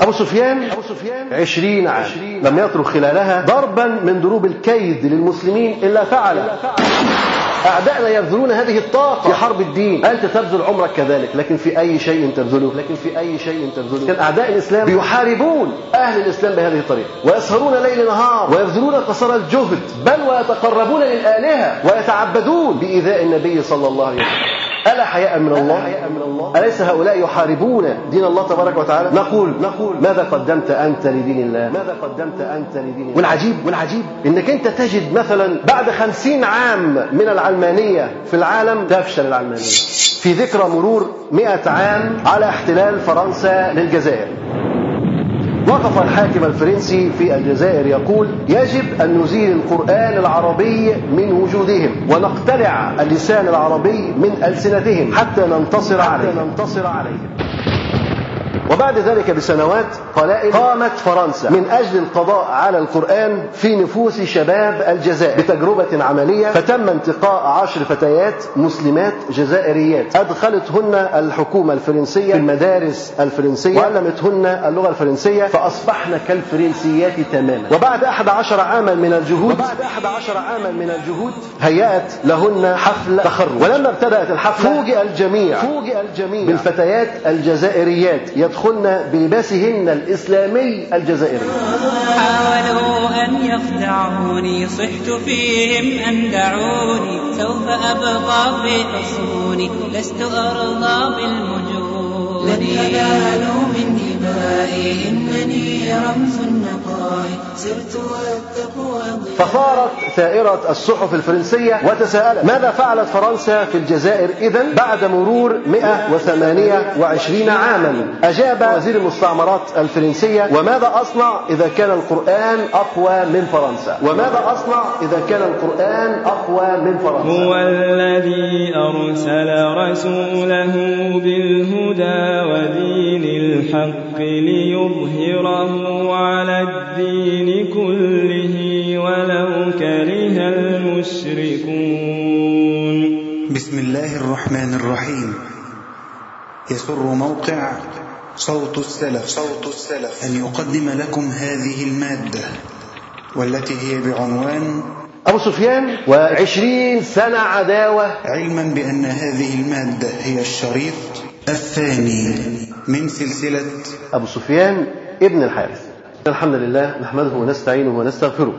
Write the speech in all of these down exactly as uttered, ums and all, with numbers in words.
أبو سفيان عشرين عام لم يترك خلالها ضربا من ضروب الكيد للمسلمين إلا فعل. أعدائنا يبذلون هذه الطاقة في حرب الدين، أنت تبذل عمرك كذلك، لكن في أي شيء تبذله لكن في أي شيء تبذله كان أعداء الإسلام بيحاربون أهل الإسلام بهذه الطريقة، ويسهرون ليل نهار ويبذلون قصارى الجهد، بل ويتقربون للآلهة ويتعبدون بإيذاء النبي صلى الله عليه وسلم. ألا حياء من الله؟ أليس هؤلاء يحاربون دين الله تبارك وتعالى؟ نقول نقول ماذا قدمت أنت لدين الله؟ ماذا قدمت أنت لدين الله؟ والعجيب والعجيب إنك أنت تجد مثلا بعد خمسين عام من العلمانية في العالم تفشل العلمانية. في ذكرى مرور مئة عام على احتلال فرنسا للجزائر، وقف الحاكم الفرنسي في الجزائر يقول: يجب أن نزيل القرآن العربي من وجودهم ونقتلع اللسان العربي من ألسنتهم حتى ننتصر عليهم. وبعد ذلك بسنوات قلائل قامت فرنسا من أجل القضاء على القرآن في نفوس شباب الجزائر بتجربة عملية، فتم انتقاء عشر فتيات مسلمات جزائريات أدخلتهن الحكومة الفرنسية في المدارس الفرنسية وعلمتهن اللغة الفرنسية، فأصبحن كالفرنسيات تماما. وبعد أحد عشر عاما من الجهود وبعد أحد عشر عاما من الجهود هيأت لهن حفل تخرج، ولما ابتدأت الحفلة فوجئ الجميع فوجئ الجميع بالفتيات الجزائريات يدخلن بلباسهن الإسلامي الجزائري. حاولوا أن يخدعوني، صحت فيهم أن دعوني، سوف أبقى في حصوني، لست أرضى بالمجون. لن ينالوا من دمائي، إنني رمز النقاء، سرت والتقوى ضياء. فثارت ثائرة الصحف الفرنسية وتساءلت: ماذا فعلت فرنسا في الجزائر إذن بعد مرور مئة وثمانية وعشرين عاما؟ أجاب وزير المستعمرات الفرنسية: وماذا أصنع إذا كان القرآن أقوى من فرنسا؟ وماذا أصنع إذا كان القرآن أقوى من فرنسا؟ هو الذي أرسل رسوله بالهدى ودين الحق ليظهره على الدين كله ولو كره المشركون. بسم الله الرحمن الرحيم. يسر موقع صوت السلف, صوت السلف أن يقدم لكم هذه المادة والتي هي بعنوان أبو سفيان وعشرين سنة عداوة، علما بأن هذه المادة هي الشريط الثاني من سلسلة أبو سفيان ابن الحارث. الحمد لله نحمده ونستعينه ونستغفره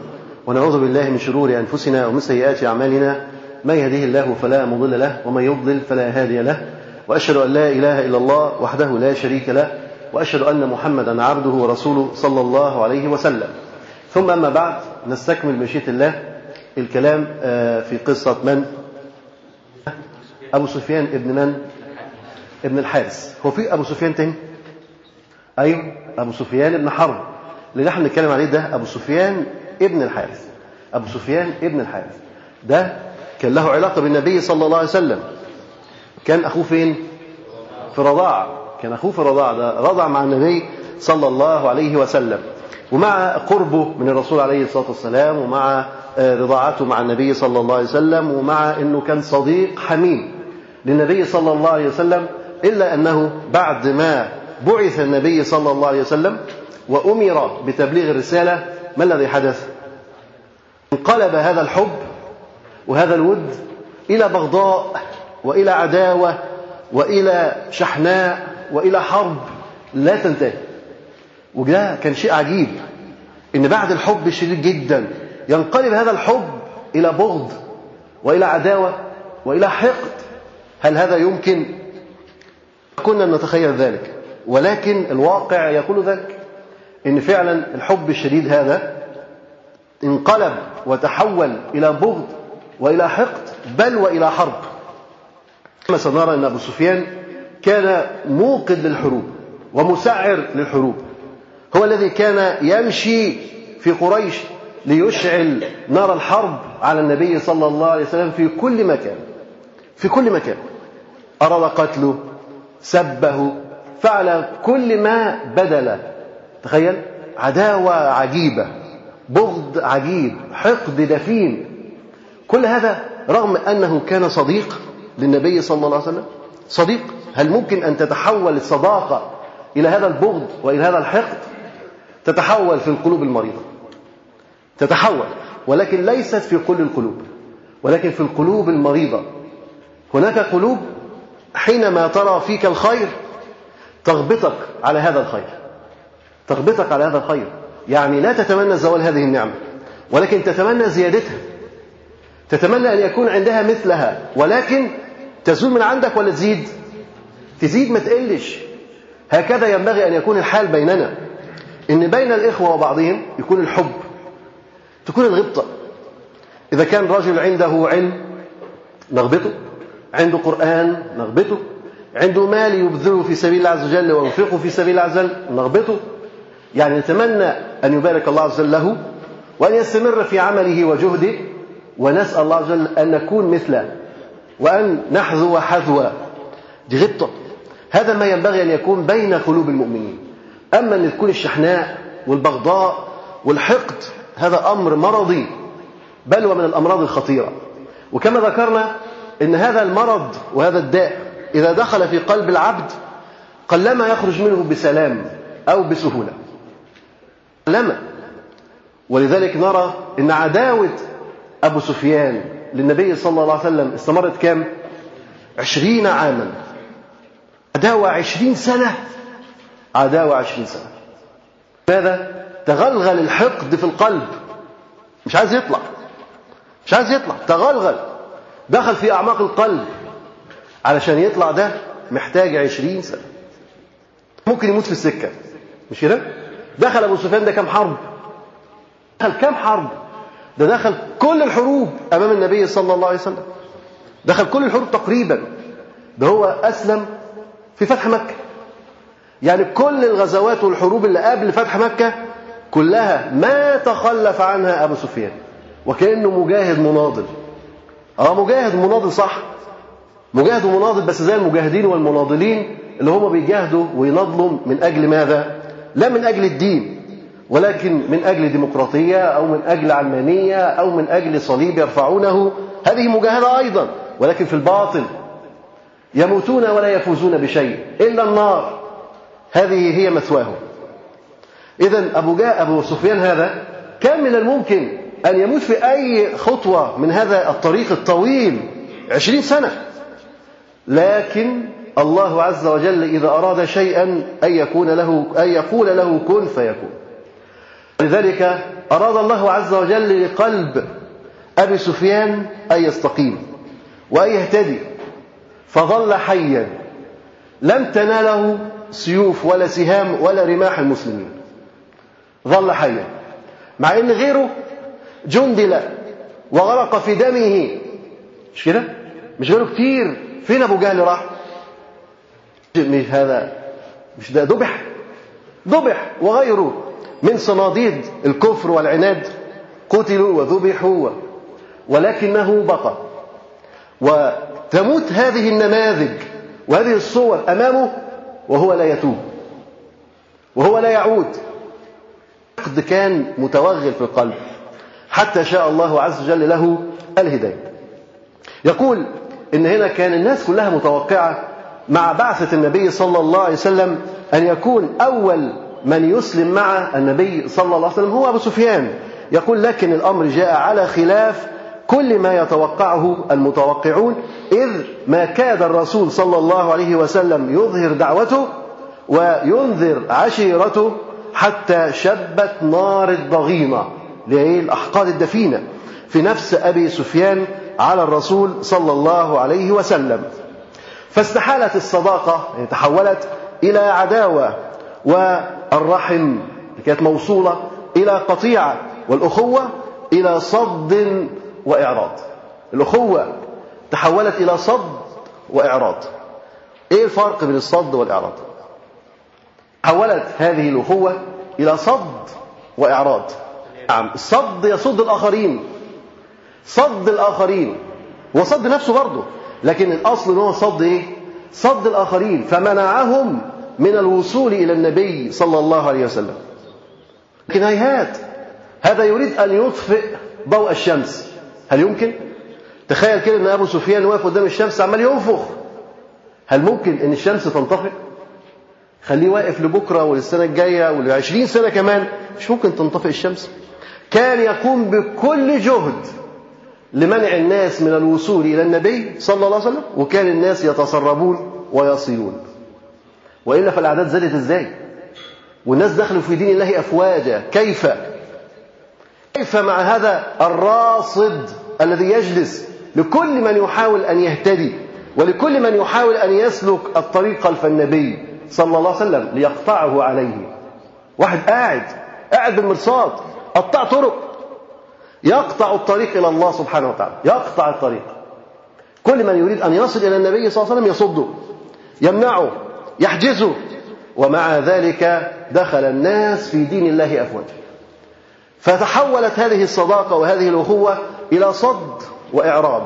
ونعوذ بالله من شرور أنفسنا ومن سيئات أعمالنا، من يهده الله فلا مضل له ومن يضلل فلا هادي له، وأشهد أن لا إله إلا الله وحده لا شريك له، وأشهد أن محمدا عبده ورسوله صلى الله عليه وسلم. ثم أما بعد، نستكمل بمشيئة الله الكلام في قصة من؟ أبو سفيان ابن من؟ ابن الحارث. هو في أبو سفيان تاني؟ أيوه، أبو سفيان ابن حرب. اللي نحن نتكلم عليه ده أبو سفيان ابن الحارث. أبو سفيان ابن الحارث ده كان له علاقة بالنبي صلى الله عليه وسلم. كان أخوه فين؟ في رضاع. كان أخوه في رضاع، ده رضع مع النبي صلى الله عليه وسلم، ومع قربه من الرسول عليه الصلاة والسلام، ومع رضاعته مع النبي صلى الله عليه وسلم، ومع أنه كان صديق حميم للنبي صلى الله عليه وسلم، إلا أنه بعد ما بعث النبي صلى الله عليه وسلم وأمر بتبليغ الرسالة، ما الذي حدث؟ انقلب هذا الحب وهذا الود إلى بغضاء وإلى عداوة وإلى شحناء وإلى حرب لا تنتهي. وده كان شيء عجيب، إن بعد الحب الشديد جدا ينقلب هذا الحب إلى بغض وإلى عداوة وإلى حقد. هل هذا يمكن؟ كنا نتخيل ذلك، ولكن الواقع يقول ذلك، إن فعلا الحب الشديد هذا انقلب وتحول إلى بغض وإلى حقد بل وإلى حرب. كما سنرى أن أبو سفيان كان موقد للحروب ومسعر للحروب، هو الذي كان يمشي في قريش ليشعل نار الحرب على النبي صلى الله عليه وسلم في كل مكان، في كل مكان أراد قتله، سبه، فعل كل ما بدل. تخيل، عداوة عجيبة، بغض عجيب، حقد دفين، كل هذا رغم أنه كان صديق للنبي صلى الله عليه وسلم. صديق، هل ممكن أن تتحول الصداقة إلى هذا البغض وإلى هذا الحقد تتحول في القلوب المريضة، تتحول، ولكن ليست في كل القلوب، ولكن في القلوب المريضة. هناك قلوب حينما ترى فيك الخير تغبطك على هذا الخير، تغبطك على هذا الخير، يعني لا تتمنى زوال هذه النعمة، ولكن تتمنى زيادتها، تتمنى أن يكون عندها مثلها، ولكن تزول من عندك ولا تزيد؟ تزيد، ما تقلش. هكذا ينبغي أن يكون الحال بيننا، إن بين الإخوة وبعضهم يكون الحب، تكون الغبطة. إذا كان رجل عنده علم نغبطه، عنده قرآن نغبطه، عنده مال يبذله في سبيل الله عز وجل وينفقه في سبيل الله عز وجل نغبطه، يعني نتمنى أن يبارك الله عز وجل له وأن يستمر في عمله وجهده، ونسأل الله عز وجل أن نكون مثله وأن نحذو حذوا. دي غبطة. هذا ما ينبغي أن يكون بين قلوب المؤمنين. أما أن تكون الشحناء والبغضاء والحقد هذا أمر مرضي، بل ومن الأمراض الخطيرة. وكما ذكرنا أن هذا المرض وهذا الداء إذا دخل في قلب العبد قلما يخرج منه بسلام أو بسهولة، قلما. ولذلك نرى أن عداوة أبو سفيان للنبي صلى الله عليه وسلم استمرت كم؟ عشرين عاما عداوة، عشرين سنة عداوة، عشرين سنة. ماذا؟ تغلغل الحقد في القلب، مش عايز يطلع، مش عايز يطلع، تغلغل، دخل في أعماق القلب. علشان يطلع ده محتاج عشرين سنة، ممكن يموت في السكة، مش كده؟ دخل أبو سفيان ده كم حرب، دخل كم حرب، ده دخل كل الحروب أمام النبي صلى الله عليه وسلم، دخل كل الحروب تقريبا. ده هو أسلم في فتح مكة، يعني كل الغزوات والحروب اللي قبل فتح مكة كلها ما تخلف عنها أبو سفيان، وكأنه مجاهد مناضل. اه مجاهد مناضل، صح، مجاهد ومناضل، بس زي المجاهدين والمناضلين اللي هم بيجاهدوا ويناضلوا من أجل ماذا؟ لا من أجل الدين، ولكن من أجل ديمقراطية أو من أجل علمانية أو من أجل صليب يرفعونه، هذه مجاهدة أيضا، ولكن في الباطل. يموتون ولا يفوزون بشيء إلا النار، هذه هي مثواهم. إذن أبو جاء أبو سفيان هذا كان من الممكن أن يموت في أي خطوة من هذا الطريق الطويل، عشرين سنة، لكن الله عز وجل إذا أراد شيئا أن يكون له، أن يقول له كن فيكون. لذلك أراد الله عز وجل لقلب أبي سفيان أن يستقيم وأن يهتدي، فظل حيا لم تناله سيوف ولا سهام ولا رماح المسلمين، ظل حيا، مع أن غيره جندل وغرق في دمه، مش كده؟ مش غيره كتير. فين أبو جهل راح؟ مش هذا، مش ده ذبح، ذبح وغيره من صناديد الكفر والعناد قتلوا وذبحوا، ولكنه بقى. وتموت هذه النماذج وهذه الصور أمامه وهو لا يتوب وهو لا يعود. الحقد كان متوغل في القلب حتى شاء الله عز وجل له الهداية. يقول إن هنا كان الناس كلها متوقعة مع بعثة النبي صلى الله عليه وسلم أن يكون أول من يسلم مع النبي صلى الله عليه وسلم هو أبو سفيان. يقول لكن الأمر جاء على خلاف كل ما يتوقعه المتوقعون، إذ ما كاد الرسول صلى الله عليه وسلم يظهر دعوته وينذر عشيرته حتى شبت نار الضغينة للأحقاد الدفينة في نفس أبي سفيان على الرسول صلى الله عليه وسلم، فاستحالت الصداقة، يعني تحولت إلى عداوة، والرحم كانت موصولة إلى قطيعة، والأخوة إلى صد وإعراض. الأخوة تحولت إلى صد وإعراض. إيه الفرق بين الصد والإعراض؟ تحولت هذه الأخوة إلى صد وإعراض. نعم، الصد يصد الآخرين، صد الآخرين وصد نفسه برضه، لكن الأصل أنه صد إيه؟ صد الآخرين، فمنعهم من الوصول إلى النبي صلى الله عليه وسلم. لكن هيهات، هذا يريد أن يطفئ ضوء الشمس. هل يمكن؟ تخيل كده أن أبو سفيان واقف قدام الشمس عمال ينفخ، هل ممكن أن الشمس تنطفئ؟ خليه واقف لبكرة وللسنة الجاية ولعشرين سنة كمان، مش ممكن تنطفئ الشمس. كان يقوم بكل جهد لمنع الناس من الوصول إلى النبي صلى الله عليه وسلم، وكان الناس يتسربون ويصلون. وإلا فالأعداد زادت إزاي؟ والناس دخلوا في دين الله أفواجا. كيف؟ كيف مع هذا الراصد الذي يجلس لكل من يحاول أن يهتدي ولكل من يحاول أن يسلك الطريق خلف النبي صلى الله عليه وسلم ليقطعه عليه؟ واحد قاعد قاعد بالمرصاد، قطع طرق، يقطع الطريق إلى الله سبحانه وتعالى، يقطع الطريق. كل من يريد أن يصل إلى النبي صلى الله عليه وسلم يصده، يمنعه، يحجزه. ومع ذلك دخل الناس في دين الله أفواجا. فتحولت هذه الصداقة وهذه الأخوة إلى صد وإعراض.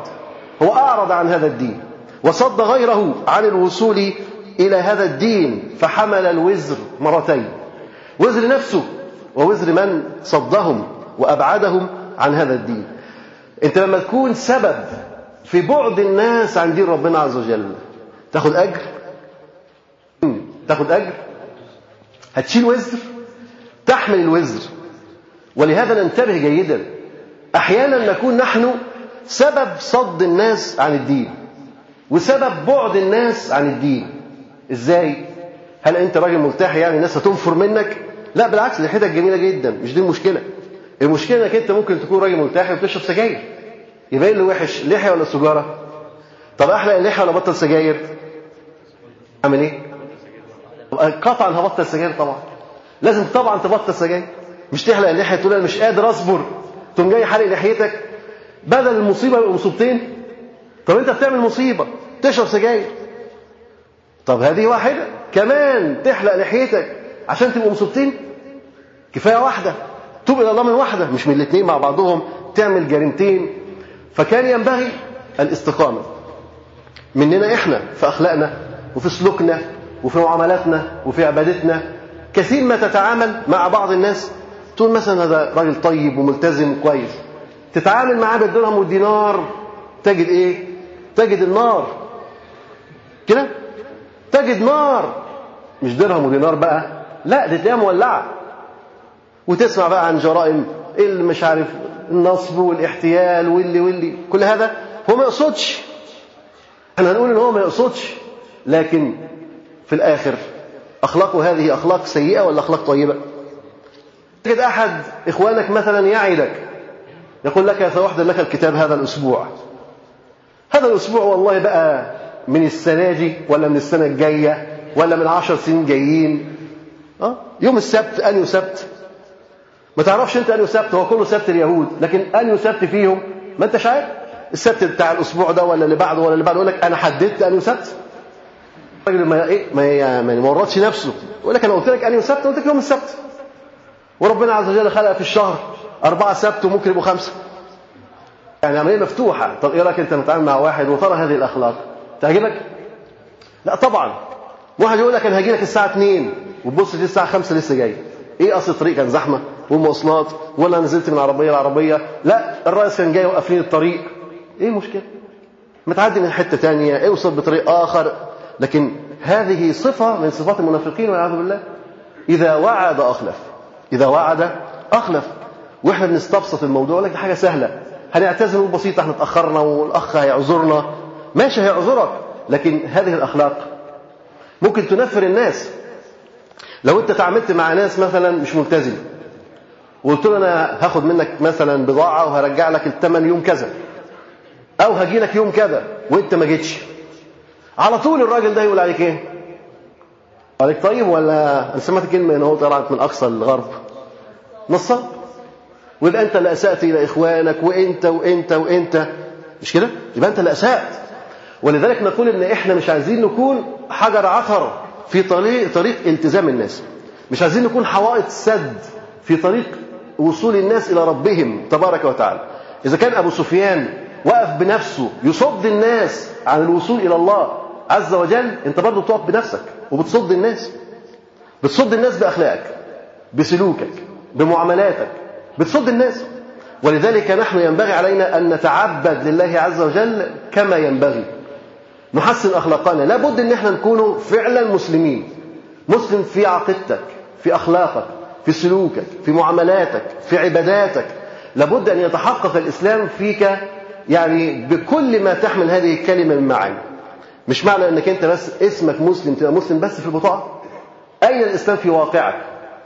هو أعرض عن هذا الدين وصد غيره عن الوصول إلى هذا الدين، فحمل الوزر مرتين، وزر نفسه ووزر من صدهم وأبعدهم عن هذا الدين. أنت لما تكون سبب في بعد الناس عن دين ربنا عز وجل تاخد أجر، تاخد أجر، هتشيل وزر، تحمل الوزر. ولهذا ننتبه جيدا، أحيانا نكون نحن سبب صد الناس عن الدين وسبب بعد الناس عن الدين. إزاي؟ هل أنت راجل مرتاح يعني الناس هتنفر منك؟ لا بالعكس، دي حتة جميلة جدا، مش دي المشكلة. المشكلة انك انت ممكن تكون راجل مرتاح وبتشرب سجاير، يبين له وحش. لحية ولا سجارة؟ طب احلق اللحية ولا بطل سجاير؟ اعمل ايه؟ قطعا هبطل سجاير، طبعا لازم طبعا تبطل سجاير. مش تحلق اللحية تقول انا مش قادر اصبر، تقوم جاي حلق لحيتك، بدل المصيبة يبقوا مصيبتين. طب انت بتعمل مصيبة تشرب سجاير، طب هذه واحدة كمان تحلق لحيتك عشان تبقوا مصيبتين. كفاية واحدة، توب إلى الله من واحدة، مش من الاثنين مع بعضهم تعمل جريمتين. فكان ينبغي الاستقامة مننا إحنا في أخلاقنا وفي سلوكنا وفي معاملاتنا وفي عبادتنا. كثير ما تتعامل مع بعض الناس تقول مثلا هذا راجل طيب وملتزم وكويس، تتعامل معاه بالدرهم والدينار، تجد إيه؟ تجد النار كده، تجد نار. مش درهم ودينار بقى، لا دي تلاقيها مولعة. وتسمع بقى عن جرائم اللي مش عارف النصب والاحتيال واللي واللي كل هذا. هو ما يقصدش، احنا هنقول ان هو ما يقصدش، لكن في الاخر اخلاقه هذه اخلاق سيئه ولا اخلاق طيبه؟ تجد احد اخوانك مثلا يعدك، يقول لك يا سأحضر لك الكتاب هذا الاسبوع، هذا الاسبوع والله بقى من السنه دي ولا من السنه الجايه ولا من عشر سنين جايين. اه يوم السبت، انهي سبت؟ ما تعرفش انت انهي سبت، هو كله سبت اليهود، لكن انهي سبت فيهم ما انتش عارف، السبت بتاع الاسبوع ده ولا اللي بعده ولا اللي بعده. يقول لك انا حددت انهي سبت. الراجل ما ايه ما ما يورطش نفسه، يقول لك انا قلت لك انهي سبت، قلت لك يوم السبت، وربنا عز وجل خلق في الشهر اربعه سبت وممكن يبقوا خمسه. يعني عمليه مفتوحه. طب ايه رايك انت متعامل مع واحد وترى هذه الاخلاق تعجبك؟ لا طبعا. واحد يقول لك انا هاجي لك الساعه اتنين وتبص دي الساعه خمسة لسه جاي. ايه اصل الطريق كان زحمه والمواصلات، ولا نزلت من عربيه لعربيه، لا الرئيس كان جاي وقافلين الطريق. ايه المشكله؟ ما تعدي من حته ثانيه، اوصل بطريق اخر. لكن هذه صفه من صفات المنافقين والعياذ بالله. اذا وعد اخلف، اذا وعد اخلف. واحنا بنستبسط الموضوع، لك دي حاجه سهله، هنعتذر وبسيطه، احنا اتاخرنا والاخ هيعذرنا، ماشي هيعذرك. لكن هذه الاخلاق ممكن تنفر الناس. لو انت تعاملت مع ناس مثلا مش ملتزم وقلت له انا هاخد منك مثلا بضاعه وهرجع لك الثمن يوم كذا، او هاجي لك يوم كذا وانت ما جيتش، على طول الراجل ده يقول عليك ايه؟ عليك طيب، ولا انا سمعت كلمه ان هو طلعت من اقصى الغرب نصاب، ويبقى انت اللي اسأت الى اخوانك، وانت وانت وانت مش كده؟ يبقى انت اللي اسأت. ولذلك نقول ان احنا مش عايزين نكون حجر عثر في طريق طريق التزام الناس، مش عايزين نكون حوائط سد في طريق وصول الناس الى ربهم تبارك وتعالى. اذا كان ابو سفيان وقف بنفسه يصد الناس عن الوصول الى الله عز وجل، انت برضه بتقف بنفسك وبتصد الناس. بتصد الناس باخلاقك، بسلوكك، بمعاملاتك، بتصد الناس. ولذلك نحن ينبغي علينا ان نتعبد لله عز وجل كما ينبغي، نحسن أخلاقنا. لابد أن احنا نكون فعلا مسلمين، مسلم في عقيدتك، في أخلاقك، في سلوكك، في معاملاتك، في عباداتك. لابد أن يتحقق الإسلام فيك يعني بكل ما تحمل هذه الكلمة من معاني. مش معنى أنك أنت بس اسمك مسلم تبقى مسلم بس في البطاقة. أين الإسلام في واقعك؟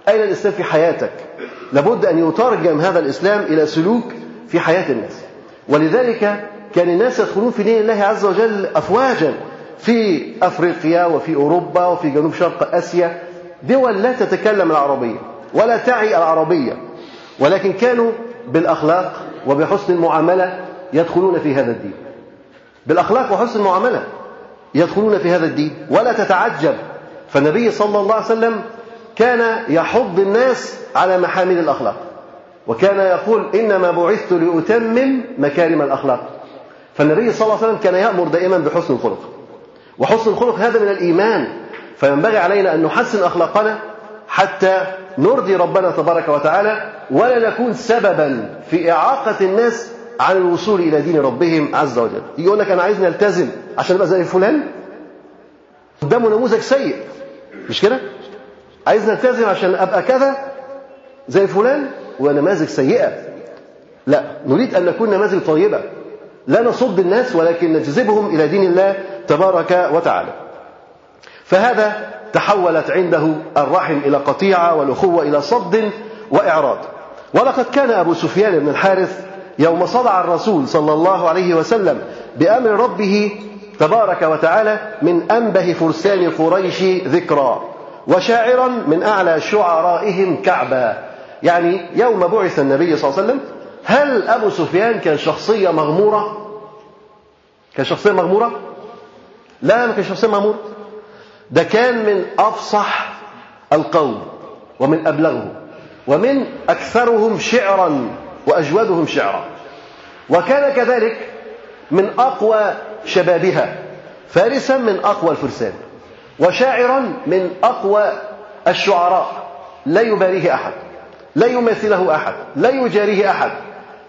أين الإسلام في حياتك؟ لابد أن يترجم هذا الإسلام إلى سلوك في حياة الناس. ولذلك كان الناس يدخلون في دين الله عز وجل أفواجا في أفريقيا وفي أوروبا وفي جنوب شرق آسيا، دول لا تتكلم العربية ولا تعي العربية، ولكن كانوا بالأخلاق وبحسن المعاملة يدخلون في هذا الدين. بالأخلاق وحسن المعاملة يدخلون في هذا الدين، ولا تتعجب. فالنبي صلى الله عليه وسلم كان يحض الناس على محامل الأخلاق، وكان يقول إنما بعثت لأتمم مكارم الأخلاق. فالنبي صلى الله عليه وسلم كان يأمر دائما بحسن الخلق، وحسن الخلق هذا من الإيمان. فينبغي علينا أن نحسن أخلاقنا حتى نرضي ربنا تبارك وتعالى، ولا نكون سببا في إعاقة الناس عن الوصول إلى دين ربهم عز وجل. يقول لك أنا عايز نلتزم عشان نبقى زي فلان، قدامه نموذج سيء، مش كده؟ عايز نلتزم عشان أبقى كذا زي فلان، ونماذج سيئة. لا، نريد أن نكون نماذج طيبة، لا نصد الناس ولكن نجذبهم إلى دين الله تبارك وتعالى. فهذا تحولت عنده الرحم إلى قطيعة، والأخوة إلى صد وإعراض. ولقد كان أبو سفيان بن الحارث يوم صدع الرسول صلى الله عليه وسلم بأمر ربه تبارك وتعالى من أنبه فرسان قريش ذكرى، وشاعرا من أعلى شعرائهم كعبا. يعني يوم بعث النبي صلى الله عليه وسلم، هل أبو سفيان كان شخصية مغمورة؟ كان شخصية مغمورة؟ لا، ما كان شخصية مغمورة. ده كان من أفصح القوم، ومن أبلغهم، ومن أكثرهم شعرا، وأجودهم شعرا، وكان كذلك من أقوى شبابها، فارسا من أقوى الفرسان، وشاعرا من أقوى الشعراء، لا يباريه أحد، لا يمثله أحد، لا يجاريه أحد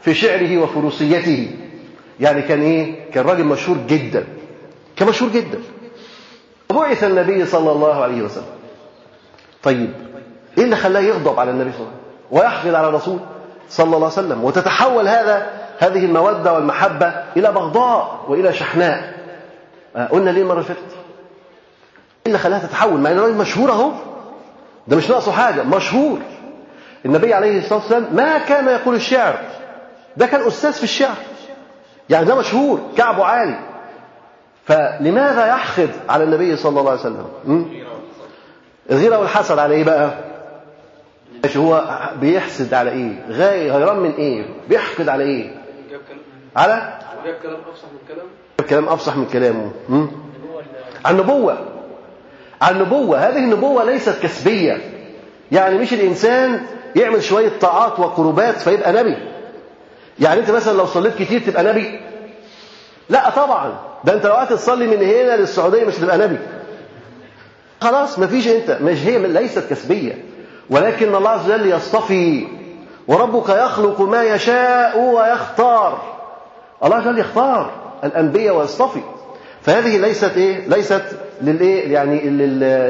في شعره وفروسيته. يعني كان إيه؟ كان راجل مشهور جدا، كان مشهور جدا. بعث النبي صلى الله عليه وسلم. طيب إيه اللي خلاه يغضب على النبي صلى الله عليه وسلم ويحقد على الرسول صلى الله عليه وسلم، وتتحول هذا هذه المودة والمحبة إلى بغضاء وإلى شحناء؟ قلنا ليه المرة اللي فاتت؟ إيه اللي خلاها تتحول مع إنه راجل مشهور أهو، ده مش ناقصه حاجة، مشهور. النبي عليه الصلاة والسلام ما كان يقول الشعر، ده كان أستاذ في الشعر، يعني ده مشهور، كعبه عالي. فلماذا يحقد على النبي صلى الله عليه وسلم؟ الغيرة والحسد على إيه بقى؟ ماشي، هو بيحسد على إيه؟ غاي غيران من إيه؟ بيحقد على إيه؟ على؟ جاب كلام أفصح من كلامه. جاب كلام أفصح من كلامه. عن النبوة، عن النبوة. هذه النبوة ليست كسبية، يعني مش الإنسان يعمل شوية طاعات وقربات فيبقى نبي. يعني أنت مثلا لو صليت كتير تبقى نبي؟ لا طبعا، ده أنت لو قعدت تصلي من هنا للسعودية مش هتبقى نبي. خلاص، مفيش أنت، مش هي ليست كسبية، ولكن الله عز وجل يصطفي، وربك يخلق ما يشاء ويختار. الله عز وجل يختار الأنبياء ويصطفي. فهذه ليست إيه؟ ليست للإيه؟ يعني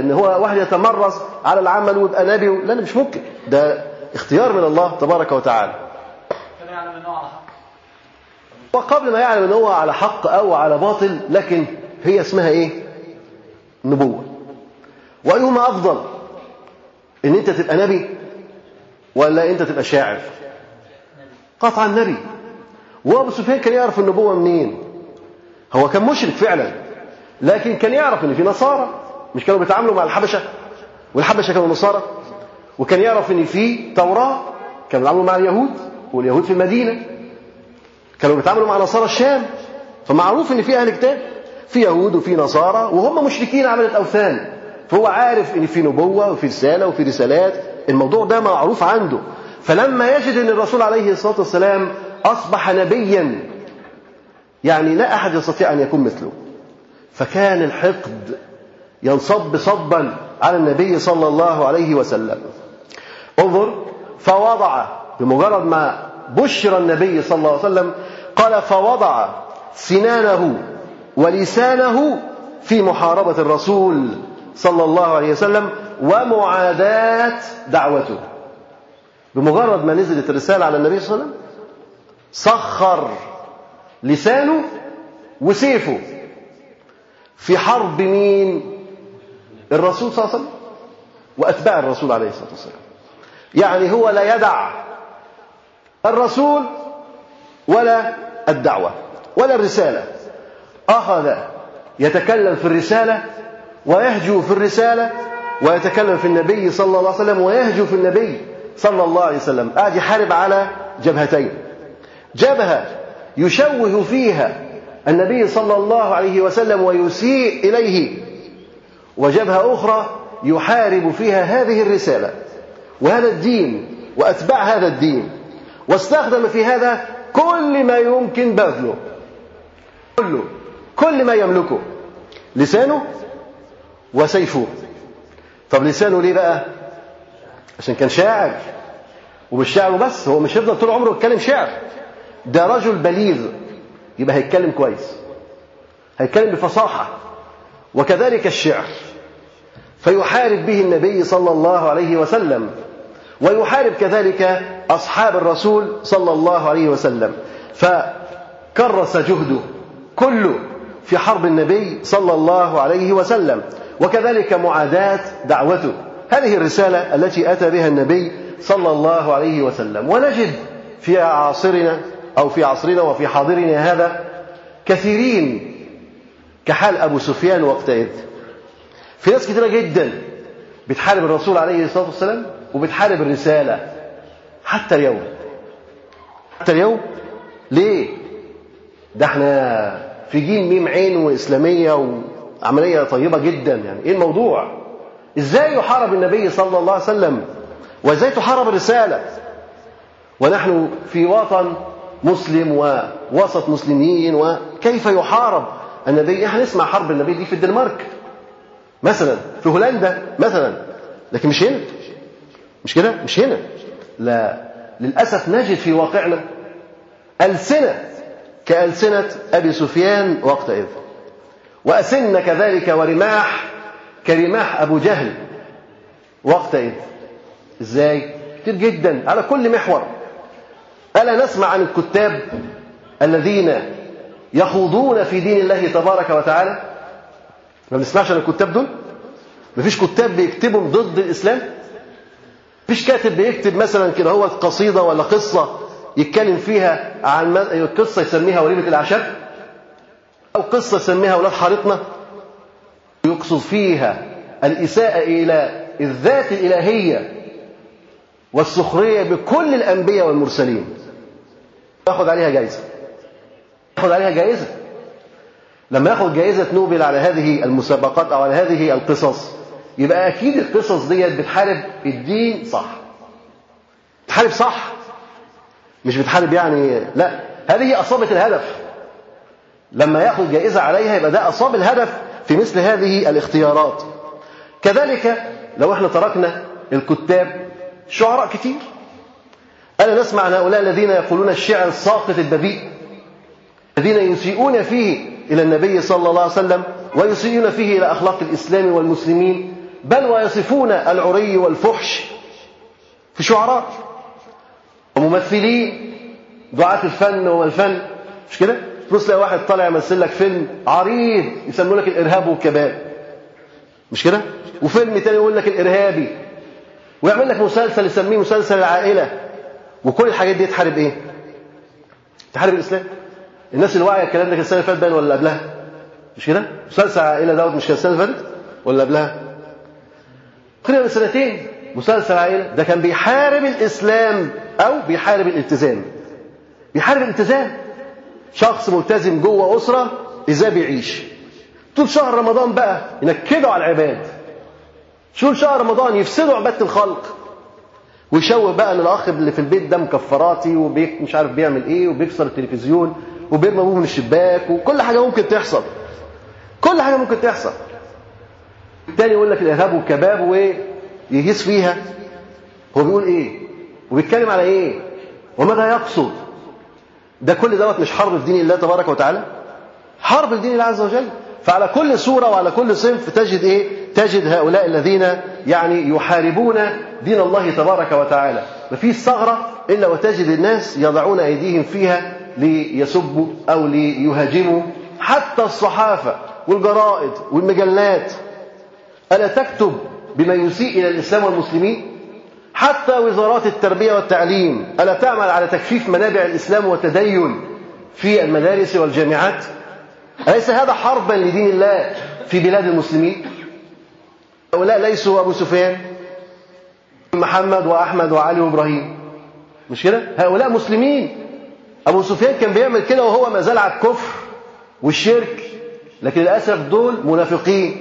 إن هو واحد يتمرس على العمل ويبقى نبي، لا، مش ممكن، ده اختيار من الله تبارك وتعالى. وقبل ما يعلم إن هو على حق أو على باطل، لكن هي اسمها إيه؟ نبوة. وأيهما أفضل؟ إن أنت تبقى نبي ولا أنت تبقى شاعر؟ قطعا نبي. وأبو سفيان كان يعرف النبوة منين؟ هو كان مشرك فعلا، لكن كان يعرف إن في نصارى، مش كانوا بيتعاملوا مع الحبشة، والحبشة كانوا نصارى، وكان يعرف إن في توراة، كانوا بيتعاملوا مع اليهود، واليهود في المدينة، كانوا بيتعاملوا مع نصارى الشام. فمعروف إن في أهل كتاب، في يهود وفي نصارى، وهم مشركين عبادة أوثان. فهو عارف ان في نبوه وفي رساله وفي رسالات، الموضوع ده معروف عنده. فلما يجد ان الرسول عليه الصلاه والسلام اصبح نبيا، يعني لا احد يستطيع ان يكون مثله، فكان الحقد ينصب صبا على النبي صلى الله عليه وسلم. انظر، فوضع، بمجرد ما بشر النبي صلى الله عليه وسلم قال فوضع سنانه ولسانه في محاربه الرسول صلى الله عليه وسلم ومعاداة دعوته. بمجرد ما نزلت الرسالة على النبي صلى الله عليه وسلم سخر لسانه وسيفه في حرب مين؟ الرسول صلى الله عليه وسلم وأتباع الرسول عليه الصلاة والسلام. يعني هو لا يدع الرسول ولا الدعوة ولا الرسالة، أخذ يتكلم في الرسالة ويهجو في الرسالة ويتكلم في النبي صلى الله عليه وسلم ويهجو في النبي صلى الله عليه وسلم. قاعد يحارب على جبهتين، جبهة يشوه فيها النبي صلى الله عليه وسلم ويسيء إليه، وجبهة أخرى يحارب فيها هذه الرسالة وهذا الدين وأتباع هذا الدين، واستخدم في هذا كل ما يمكن بذله، كله كل ما يملكه، لسانه وسيفه. طب لسانه ليه بقى؟ عشان كان شاعر، ومش شعره بس، هو مش هيفضل طول عمره يتكلم شعر، ده رجل بليغ يبقى هيتكلم كويس، هيتكلم بفصاحة، وكذلك الشعر، فيحارب به النبي صلى الله عليه وسلم ويحارب كذلك أصحاب الرسول صلى الله عليه وسلم، فكرس جهده كله في حرب النبي صلى الله عليه وسلم، وكذلك معاداة دعوته، هذه الرسالة التي أتى بها النبي صلى الله عليه وسلم. ونجد في عصرنا أو في عصرنا وفي حاضرنا هذا كثيرين كحال أبو سفيان وقتئذ، في ناس كثيرة جدا بتحارب الرسول عليه الصلاة والسلام وبتحارب الرسالة حتى اليوم، حتى اليوم. ليه؟ ده احنا في جيل ميم عين وإسلامية وعملية طيبة جدا، يعني ايه الموضوع؟ ازاي يحارب النبي صلى الله عليه وسلم وازاي تحارب الرسالة ونحن في وطن مسلم ووسط مسلمين؟ وكيف يحارب النبي؟ احنا نسمع حرب النبي دي في الدنمارك مثلا، في هولندا مثلا، لكن مش هنا، مش كده، مش هنا. لا، للأسف نجد في واقعنا ألسنة كألسنة أبي سفيان وقتئذ، وأسن كذلك ورماح كرماح أبو جهل وقتئذ. إزاي؟ كتير جدا على كل محور. ألا نسمع عن الكتاب الذين يخوضون في دين الله تبارك وتعالى؟ ما بنسمعش عن الكتاب دول؟ مفيش كتاب بيكتبهم ضد الإسلام؟ مفيش كاتب بيكتب مثلا كده هو قصيدة ولا قصة يتكلم فيها عن قصة يسميها وليمة العشاء، أو قصة يسميها ولاد حارتنا، يقصد فيها الإساءة إلى الذات الإلهية والسخرية بكل الأنبياء والمرسلين، ياخد عليها جائزة، ياخد عليها جائزة. لما ياخد جائزة نوبل على هذه المسابقات أو على هذه القصص، يبقى أكيد القصص ديت بتحارب الدين صح، بتحارب صح، مش بتحارب يعني لا، هذه أصابت الهدف. لما ياخد جائزة عليها يبقى ده أصاب الهدف في مثل هذه الاختيارات. كذلك لو احنا تركنا الكتاب، شعراء كتير، ألا نسمع عن هؤلاء الذين يقولون الشعر الساقط البذيء، الذين يسيئون فيه إلى النبي صلى الله عليه وسلم ويسيئون فيه إلى أخلاق الإسلام والمسلمين، بل ويصفون العري والفحش في شعراء وممثلين دعاة الفن والفن، مش كده؟ تبص تلاقي واحد طالع يمثل لك فيلم عريض يسمون لك الإرهاب والكباب، مش كده؟ وفيلم تاني يقول لك الإرهابي، ويعمل لك مسلسل يسميه مسلسل العائلة، وكل الحاجات دي تحارب إيه؟ تحارب الإسلام. الناس اللي واعيه الكلام ده كان السنه اللي فاتت باين ولا قبلها، مش كده؟ مسلسل عائله دوت مش كان السنه اللي فاتت ولا قبلها؟ تقريبا من سنتين مسلسل عائله ده كان بيحارب الاسلام او بيحارب الالتزام، بيحارب الالتزام. شخص ملتزم جوه اسره ازاي بيعيش؟ طول شهر رمضان بقى ينكدوا على العباد، طول شهر رمضان يفسدوا عباده الخلق، ويشوه بقى ان الاخ اللي في البيت ده مكفراتي وبيك مش عارف بيعمل ايه وبيكسر التلفزيون وبيرمى ابوه من الشباك، وكل حاجه ممكن تحصل، كل حاجه ممكن تحصل. التاني يقول لك الارهاب والكباب ويهيس فيها، هو بيقول ايه وبيتكلم على ايه وماذا يقصد؟ ده كل دوت مش حرب في دين الله تبارك وتعالى؟ حرب لدين الله عز وجل، فعلى كل صورة وعلى كل صنف تجد إيه؟ تجد هؤلاء الذين يعني يحاربون دين الله تبارك وتعالى. مفيش ثغرة إلا وتجد الناس يضعون أيديهم فيها ليسبوا أو ليهاجموا. حتى الصحافة والجرائد والمجلات ألا تكتب بما يسيء إلى الإسلام والمسلمين؟ حتى وزارات التربية والتعليم ألا تعمل على تكثيف منابع الإسلام والتدين في المدارس والجامعات؟ أليس هذا حربا لدين الله في بلاد المسلمين؟ هؤلاء ليسوا أبو سفيان محمد وأحمد وعلي وإبراهيم، مش كده؟ هؤلاء مسلمين. أبو سفيان كان بيعمل كده وهو ما زال على الكفر والشرك، لكن للأسف دول منافقين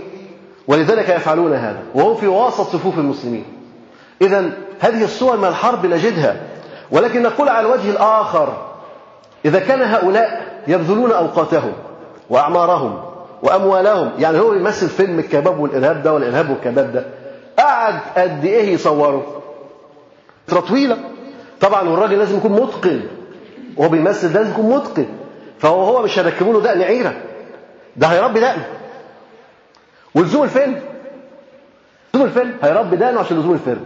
ولذلك يفعلون هذا وهم في وسط صفوف المسلمين. إذن هذه الصور من الحرب نجدها، ولكن نقول على الوجه الآخر إذا كان هؤلاء يبذلون أوقاتهم وأعمارهم وأموالهم، يعني هو يمثل فيلم الكباب والإرهاب ده والإرهاب والكباب ده، قعد قد إيه يصوره؟ فترة طويلة طبعا، والراجل لازم يكون متقن وهو بيمثل، لازم يكون متقن، فهو هو مش هيركبوا له دقن عيرة، ده هيربي دقنه. ولزوم الفيلم، لزوم الفيلم، هيربي دقنه عشان لزوم الفيلم،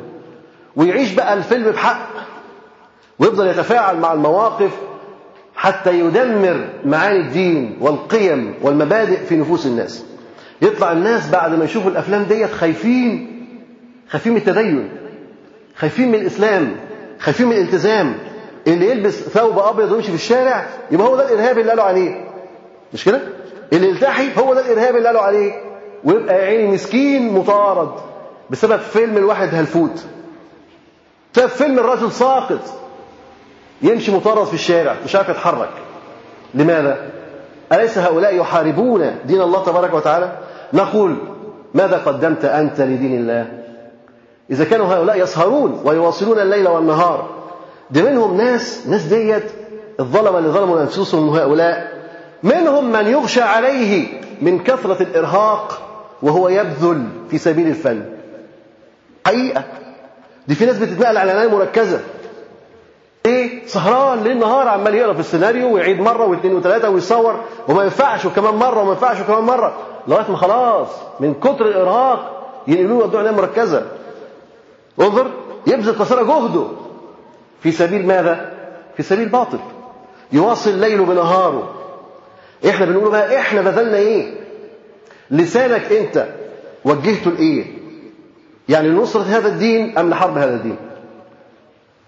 ويعيش بقى الفيلم بحق ويفضل يتفاعل مع المواقف حتى يدمر معاني الدين والقيم والمبادئ في نفوس الناس. يطلع الناس بعد ما يشوفوا الأفلام ديت خايفين، خايفين من التدين، خايفين من الإسلام، خايفين من الالتزام. اللي يلبس ثوب أبيض ويمشي في الشارع يبقى هو ده الإرهابي اللي قالوا عليه، مش كده؟ اللي يلتحي هو ده الإرهابي اللي قالوا عليه، ويبقى يا عيني مسكين مطارد بسبب فيلم الواحد هلفوت، بسبب فيلم الرجل ساقط يمشي مطارد في الشارع مش عارف يتحرك. لماذا؟ أليس هؤلاء يحاربون دين الله تبارك وتعالى؟ نقول ماذا قدمت أنت لدين الله؟ إذا كانوا هؤلاء يسهرون ويواصلون الليل والنهار، دي منهم ناس، ناس ديت الظلمة اللي ظلموا أنفسهم هؤلاء، منهم من يغشى عليه من كثرة الإرهاق وهو يبذل في سبيل الفن. حقيقة دي في ناس بتتنقل على مركزة، ايه سهران ليل نهار عمال يقرا في السيناريو ويعيد مره واثنين وثلاثه ويصور وما ينفعش وكمان مره وما ينفعش وكمان مره لغايه ما خلاص من كتر الارهاق ينقلوه يودوه عنايه مركزه. انظر يبذل قصارى جهده في سبيل ماذا؟ في سبيل باطل، يواصل ليله بنهاره. احنا بنقول بقى احنا بذلنا ايه؟ لسانك انت وجهته لايه؟ يعني لنصره هذا الدين ام لحرب هذا الدين؟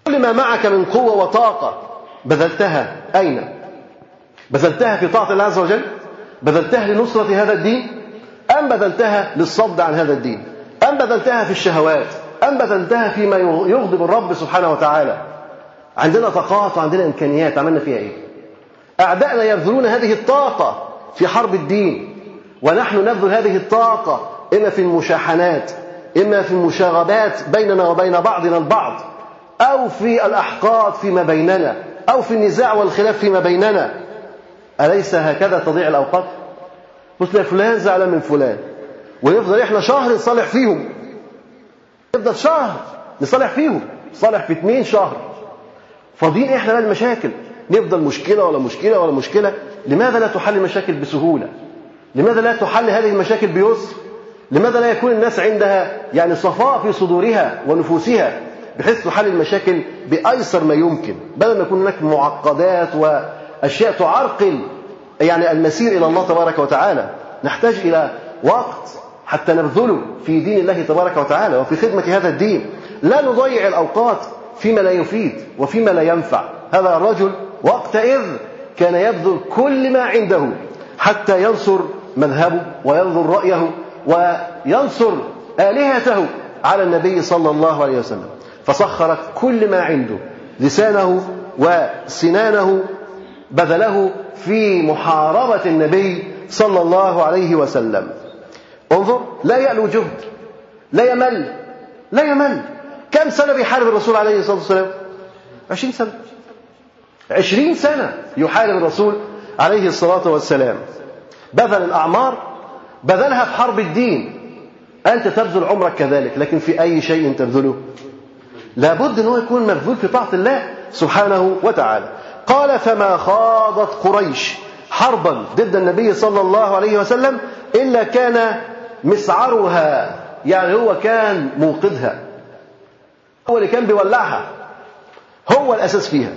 كل ما معك من قوة وطاقة بذلتها أين؟ بذلتها في طاعة الله عز وجل؟ بذلتها لنصرة هذا الدين؟ أم بذلتها للصد عن هذا الدين؟ أم بذلتها في الشهوات؟ أم بذلتها فيما يغضب الرب سبحانه وتعالى؟ عندنا طاقات وعندنا إمكانيات، عملنا فيها إيه؟ أعدائنا يبذلون هذه الطاقة في حرب الدين، ونحن نبذل هذه الطاقة إما في المشاحنات، إما في المشاغبات بيننا وبين بعضنا البعض، أو في الأحقاد فيما بيننا، أو في النزاع والخلاف فيما بيننا. أليس هكذا تضيع الأوقات؟ مثل فلان زعلان من فلان ويفضل إحنا شهر نصالح فيهم، يفضل شهر نصالح فيهم، صالح في اتنين شهر، فاضيين إحنا بقى المشاكل، نفضل مشكلة ولا مشكلة ولا مشكلة. لماذا لا تحل المشاكل بسهولة؟ لماذا لا تحل هذه المشاكل بيسر؟ لماذا لا يكون الناس عندها يعني صفاء في صدورها ونفوسها بحيث حل المشاكل بأيسر ما يمكن، بدل ما يكون هناك معقدات وأشياء تعرقل يعني المسير إلى الله تبارك وتعالى. نحتاج إلى وقت حتى نبذله في دين الله تبارك وتعالى وفي خدمة هذا الدين، لا نضيع الأوقات فيما لا يفيد وفيما لا ينفع. هذا الرجل وقتئذ كان يبذل كل ما عنده حتى ينصر مذهبه وينظر رأيه وينصر آلهته على النبي صلى الله عليه وسلم، فسخر كل ما عنده، لسانه وسنانه، بذله في محاربة النبي صلى الله عليه وسلم. انظر لا يألو جهد، لا يمل، لا يمل. كم سنة بيحارب الرسول عليه الصلاة والسلام؟ عشرين سنة، عشرين سنة يحارب الرسول عليه الصلاة والسلام. بذل الأعمار، بذلها في حرب الدين. أنت تبذل عمرك كذلك، لكن في أي شيء تبذله؟ لابد أنه يكون مبذول في طاعة الله سبحانه وتعالى. قال: فما خاضت قريش حربا ضد النبي صلى الله عليه وسلم إلا كان مسعرها، يعني هو كان موقدها، هو اللي كان بيولعها، هو الأساس فيها.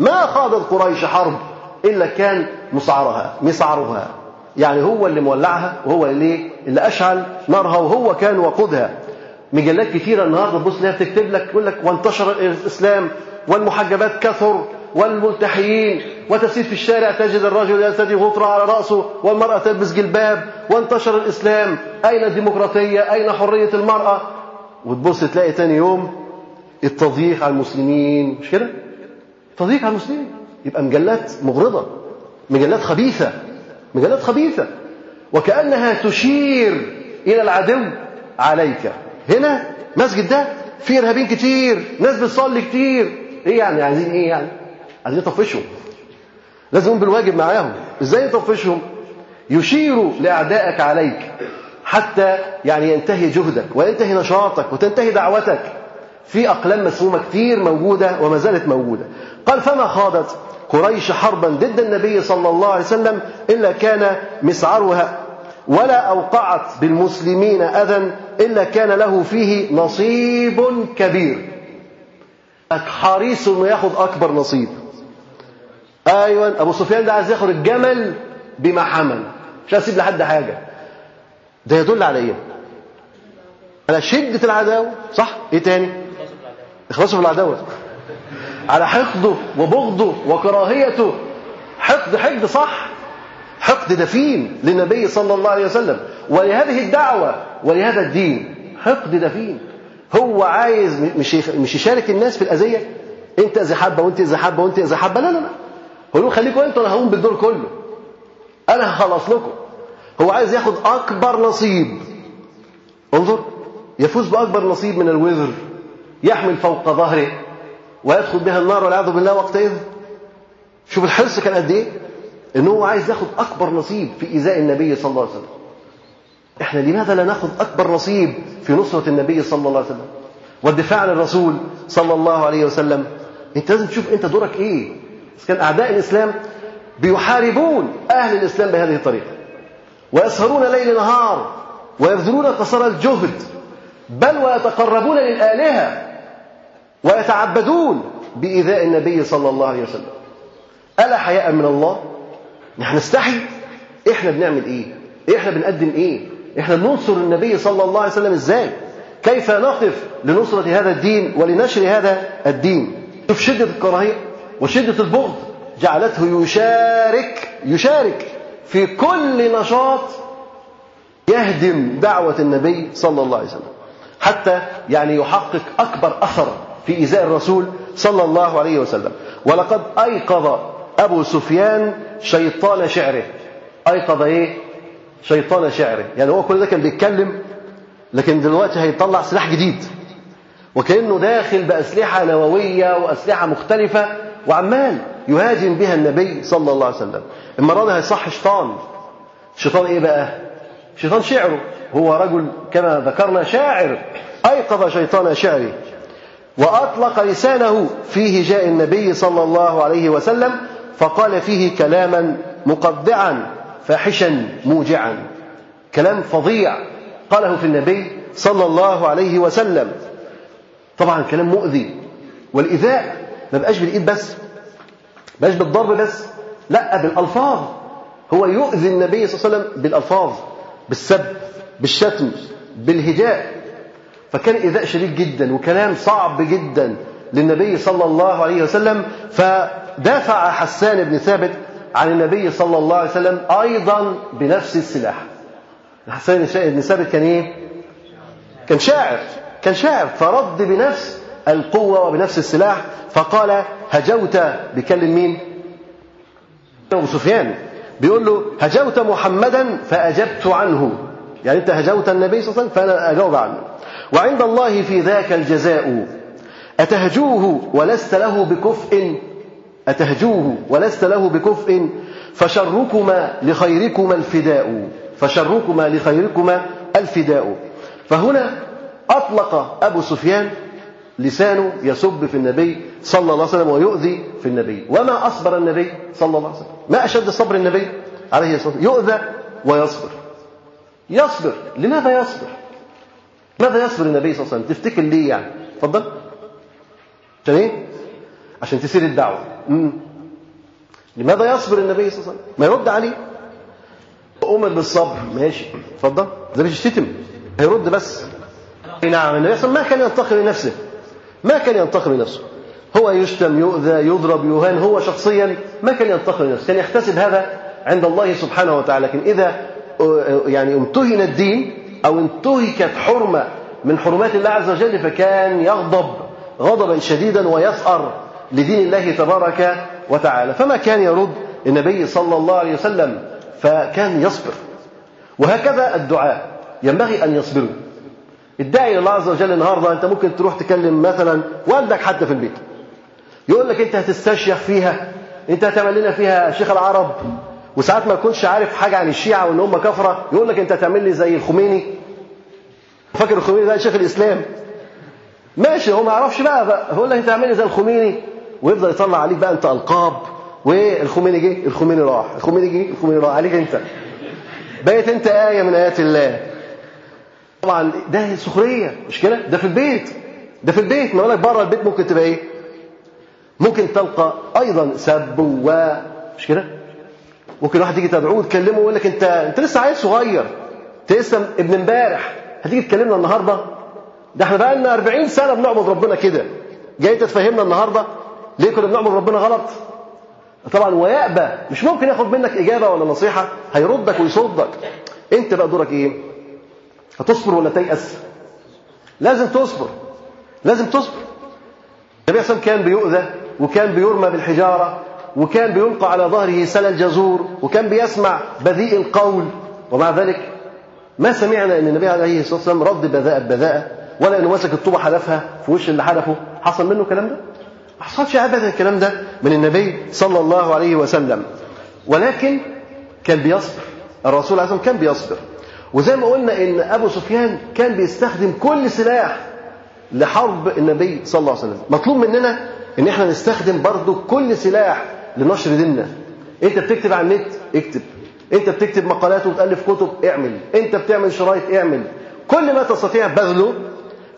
ما خاضت قريش حرب إلا كان مسعرها مسعرها يعني هو اللي مولعها، وهو اللي اللي أشعل نارها، وهو كان وقودها. مجلات كثيرة النهارده تبص لها بتكتب لك تقول لك وانتشر الإسلام والمحجبات كثر والملتحيين، وتفسير في الشارع تجد الرجل يرتدي غطرة على رأسه والمرأة تلبس جلباب، وانتشر الإسلام، أين الديمقراطية، أين حرية المرأة؟ وتبص تلاقي تاني يوم التضييق على المسلمين، مش كده؟ تضييق على المسلمين. يبقى مجلات مغرضة، مجلات خبيثة، مجلات خبيثة، وكأنها تشير إلى العدو عليك. هنا مسجد ده فيه إرهابيين كتير، ناس بتصلي كتير، إيه يعني عايزين إيه يعني؟ عايزين يطفشهم، لازم يقوم بالواجب معاهم. إزاي يطفشهم؟ يشيروا لأعدائك عليك حتى يعني ينتهي جهدك وينتهي نشاطك وتنتهي دعوتك. في أقلام مسمومة كتير موجودة وما زالت موجودة. قال فما خاضت قريش حربا ضد النبي صلى الله عليه وسلم إلا كان مسعرها، ولا أوقعت بالمسلمين أذى إلا كان له فيه نصيب كبير. حريص إنه ياخد أكبر نصيب. أيوة، أبو سفيان ده عايز ياخد الجمل بما حمل، مش هسيب لحد حاجة. ده يدل على إيه؟ على شدة العداوة، صح؟ إيه تاني؟ إخلاصه في العداوة، على حقده وبغضه وكراهيته. حقد حقد صح، حقد دفين للنبي صلى الله عليه وسلم ولهذه الدعوة ولهذا الدين، حقد دفين. هو عايز مش مش يشارك الناس في الأذية، أنت أذي حبة وأنت أذي حبة وأنت أذي حبة، لا لا لا، هو يقول خليكوا أنتوا، أنا هقوم بالدور كله، أنا هخلص لكم. هو عايز ياخد أكبر نصيب. انظر، يفوز بأكبر نصيب من الوزر يحمل فوق ظهره ويدخل بها النار والعياذ بالله وقتئذ. شوف الحرص كان قد إيه، إن هو عايز ياخد أكبر نصيب في إيذاء النبي صلى الله عليه وسلم. إحنا لماذا لا ناخد أكبر نصيب في نصرة النبي صلى الله عليه وسلم والدفاع عن الرسول صلى الله عليه وسلم؟ أنت لازم تشوف أنت دورك إيه. بس كان أعداء الإسلام بيحاربون أهل الإسلام بهذه الطريقة، ويسهرون ليل نهار ويبذلون قصارى الجهد، بل ويتقربون للآلهة ويتعبدون بإيذاء النبي صلى الله عليه وسلم. ألا حياء من الله؟ نحن نستحي؟ إحنا بنعمل إيه؟ إحنا بنقدم إيه؟ إحنا بننصر النبي صلى الله عليه وسلم إزاي؟ كيف نقف لنصرة هذا الدين ولنشر هذا الدين؟ شوف شدة الكراهية وشدة البغض جعلته يشارك يشارك في كل نشاط يهدم دعوة النبي صلى الله عليه وسلم، حتى يعني يحقق أكبر أثر في إيذاء الرسول صلى الله عليه وسلم. ولقد أيقظ أبو سفيان شيطان شعره. أيقظ إيه؟ شيطان شعره. يعني هو كل ده كان بيتكلم، لكن دلوقتي هيطلع سلاح جديد، وكأنه داخل بأسلحة نووية وأسلحة مختلفة، وعمال يهاجم بها النبي صلى الله عليه وسلم. المرة دي هيصح شيطان. شيطان إيه بقى؟ شيطان شعره. هو رجل كما ذكرنا شاعر. أيقظ شيطان شعره وأطلق لسانه فيه جاء النبي صلى الله عليه وسلم، فقال فيه كلاما مقضعا فاحشا موجعا، كلام فظيع قاله في النبي صلى الله عليه وسلم. طبعا كلام مؤذي، والإيذاء ما بقاش بالإيد بس، ما بقاش بالضرب بس، لا، بالألفاظ. هو يؤذي النبي صلى الله عليه وسلم بالألفاظ، بالسب، بالشتم، بالهجاء. فكان إيذاء شديد جدا وكلام صعب جدا للنبي صلى الله عليه وسلم. فدافع حسان بن ثابت عن النبي صلى الله عليه وسلم أيضا بنفس السلاح. حسان بن ثابت كان إيه؟ كان شاعر، كان شاعر، فرد بنفس القوة وبنفس السلاح، فقال هجوت. بيكلم مين؟ أبو سفيان. بيقول له هجوت محمدا فأجبت عنه، يعني أنت هجوت النبي صلى الله عليه وسلم فأنا أجاوب عنه، وعند الله في ذاك الجزاء. أتهجوه ولست له بكفء، أتهجوه ولست له بكفء، فشركما لخيركما الفداء، فشركما لخيركما الفداء. فهنا أطلق أبو سفيان لسانه يسب في النبي صلى الله عليه وسلم ويؤذي في النبي. وما أصبر النبي صلى الله عليه وسلم، ما أشد صبر النبي عليه الصلاة والسلام، يؤذى ويصبر. يصبر. لماذا يصبر؟ ماذا يصبر النبي صلى الله عليه وسلم؟ تفتكر ليه يعني؟ اتفضل. عشان ايه؟ عشان تسير الدعوه. امم لماذا يصبر النبي صلى الله عليه وسلم؟ ما يرد عليه. أمر بالصبر، ماشي، اتفضل. ده مش يشتم، هيرد بس. نعم، النبي صلى الله عليه وسلم ما كان ينتقم لنفسه، ما كان ينتقم لنفسه. هو يشتم، يؤذى، يضرب، يهان، هو شخصيا ما كان ينتقم لنفسه، كان يحتسب هذا عند الله سبحانه وتعالى. لكن إذا يعني امتهن الدين أو انتهكت حرمة من حرمات الله عز وجل فكان يغضب غضبا شديدا ويثأر لدين الله تبارك وتعالى، فما كان يرد النبي صلى الله عليه وسلم، فكان يصبر. وهكذا الدعاء ينبغي أن يصبروا. الداعي لله عز وجل النهارده أنت ممكن تروح تكلم مثلا والدك حتى في البيت، يقول لك أنت هتستشيخ فيها، أنت هتعمل لنا فيها شيخ العرب، وساعات ما يكونش عارف حاجة عن الشيعة وإن هم كفرة، يقول لك أنت هتعمل لي زي الخميني. فاكر الخميني ده شيخ الإسلام، ماشي، هو ما يعرفش بقى, بقى يقول لك أنت هتعمل لي زي الخميني، ويفضل يطلع عليك بقى أنت ألقاب، والخميني جه، الخميني راح، الخميني جه، الخميني راح، عليك أنت بقيت أنت آية من آيات الله. طبعا ده سخرية، مش كده؟ ده في البيت، ده في البيت. ما أقول لك بره البيت ممكن تبقى إيه؟ ممكن تلقى أيضا سب، و مش كده؟ ممكن واحد تيجي تدعوه وتكلمه ويقول لك أنت أنت لسه عيل صغير، أنت لسه ابن امبارح، هتيجي تكلمنا النهارده؟ ده إحنا بقى لنا أربعين سنة بنعبد ربنا كده، جاي تفهمنا النهارده ليه كنا بنعبد ربنا غلط؟ طبعا ويأبى، مش ممكن ياخد منك إجابة ولا نصيحة، هيردك ويصدك. أنت بقى دورك إيه؟ هتصبر ولا تيأس؟ لازم تصبر، لازم تصبر. النبي صلى الله عليه وسلم كان بيؤذى، وكان بيرمى بالحجارة، وكان بيلقى على ظهره سلة جزور، وكان بيسمع بذيء القول، ومع ذلك ما سمعنا أن النبي عليه الصلاة والسلام رد بذاء بذاء، ولا أنه مسك الطوبة حلفها في وش اللي حلفه. حصل منه الكلام ده؟ ما حصلش أبدا الكلام ده من النبي صلى الله عليه وسلم، ولكن كان بيصبر. الرسول عليه الصلاة والسلام كان بيصبر. وزي ما قلنا إن أبو سفيان كان بيستخدم كل سلاح لحرب النبي صلى الله عليه وسلم. مطلوب مننا إن إحنا نستخدم برضو كل سلاح لنشر ديننا. أنت بتكتب على النت اكتب، أنت بتكتب مقالات وتألف كتب اعمل، أنت بتعمل شرايط اعمل، كل ما تستطيع بذله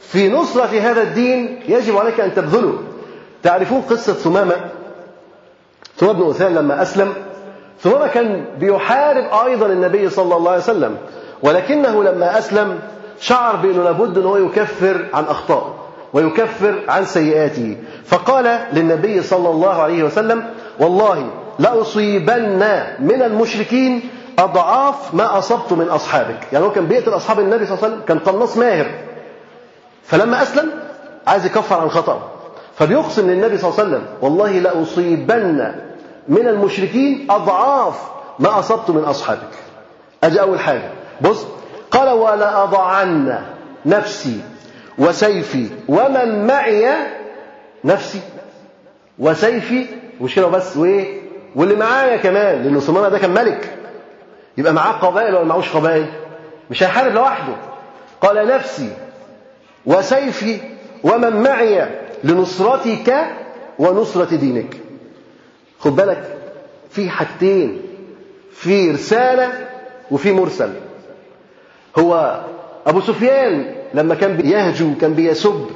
في نصرة في هذا الدين يجب عليك أن تبذله. تعرفون قصة ثمامة ثمامة بن أثال لما أسلم؟ ثمامة كان بيحارب أيضا النبي صلى الله عليه وسلم، ولكنه لما أسلم شعر بأنه لابد أنه يكفر عن أخطاء ويكفر عن سيئاته، فقال للنبي صلى الله عليه وسلم: والله لأصيبن من المشركين أضعاف ما أصبت من أصحابك. يعني هو كان بيقتل أصحاب النبي صلى الله عليه وسلم، كان قناص ماهر، فلما أسلم عايز يكفر عن خطأ، فبيقسم للنبي صلى الله عليه وسلم: والله لأصيبن من المشركين أضعاف ما أصبت من أصحابك. أجي أول حاجة، بص، قال: ولا أضعن نفسي وسيفي ومن معي، نفسي وسيفي وشيله بس، وايه واللي معايا كمان، لأن ثمامة ده كان ملك، يبقى معاه قبائل ولا معهوش قبائل، مش هيحارب لوحده. قال: نفسي وسيفي ومن معي لنصرتك ونصرة دينك. خد بالك في حاجتين، في رسالة وفي مرسل. هو أبو سفيان لما كان بيهجو كان بيسب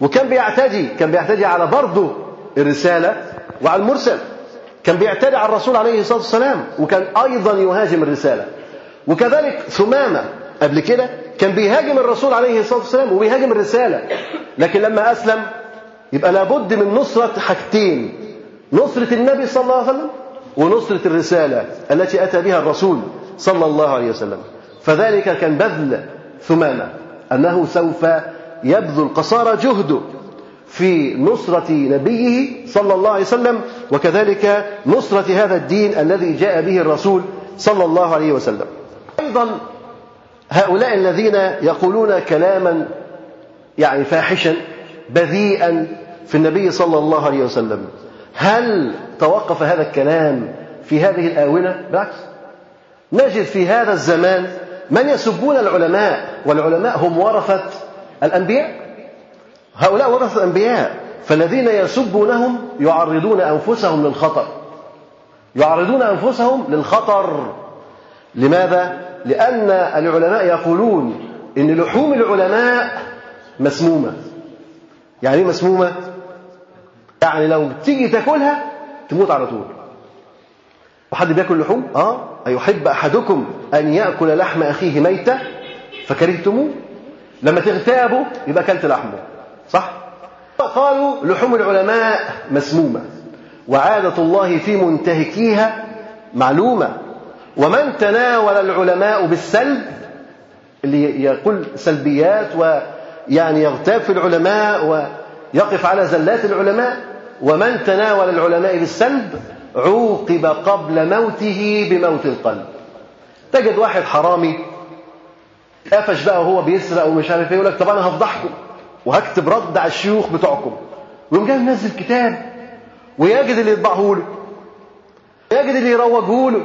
وكان بيعتدي، كان بيعتدي على برضه الرسالة وعلى المرسل، كان بيعتدي على الرسول عليه الصلاة والسلام، وكان أيضا يهاجم الرسالة. وكذلك ثمامة قبل كده كان بيهاجم الرسول عليه الصلاة والسلام وبيهاجم الرسالة، لكن لما أسلم يبقى لابد من نصرة حاجتين: نصرة النبي صلى الله عليه وسلم ونصرة الرسالة التي أتى بها الرسول صلى الله عليه وسلم. فذلك كان بذل ثمامة، أنه سوف يبذل قصارى جهده في نصرة نبيه صلى الله عليه وسلم، وكذلك نصرة هذا الدين الذي جاء به الرسول صلى الله عليه وسلم. أيضا هؤلاء الذين يقولون كلاما يعني فاحشا بذيئا في النبي صلى الله عليه وسلم، هل توقف هذا الكلام في هذه الآونة؟ بالعكس، نجد في هذا الزمان من يسبون العلماء، والعلماء هم ورثة الأنبياء، هؤلاء ورثة الأنبياء، فالذين يسبونهم يعرضون أنفسهم للخطر، يعرضون أنفسهم للخطر. لماذا؟ لأن العلماء يقولون إن لحوم العلماء مسمومة. يعني إيه مسمومة؟ يعني لو تيجي تاكلها تموت على طول. وحد بياكل لحوم؟ آه أيحب أحدكم أن يأكل لحم أخيه ميتة فكرهتموه؟ لما تغتابوا يبقى أكلت لحمه، صح؟ قالوا لحوم العلماء مسمومة، وعادة الله في منتهكيها معلومة، ومن تناول العلماء بالسلب اللي يقول سلبيات ويعني يغتاب في العلماء ويقف على زلات العلماء، ومن تناول العلماء بالسلب عوقب قبل موته بموت القلب. تجد واحد حرامي قفش بقى وهو بيسرق ومش عارف ايه، يقول لك طب انا هفضحكم وهكتب رد على الشيوخ بتوعكم، ويقوم جاي منزل كتاب ويجد اللي يطبعه له، يجد اللي يروجه له،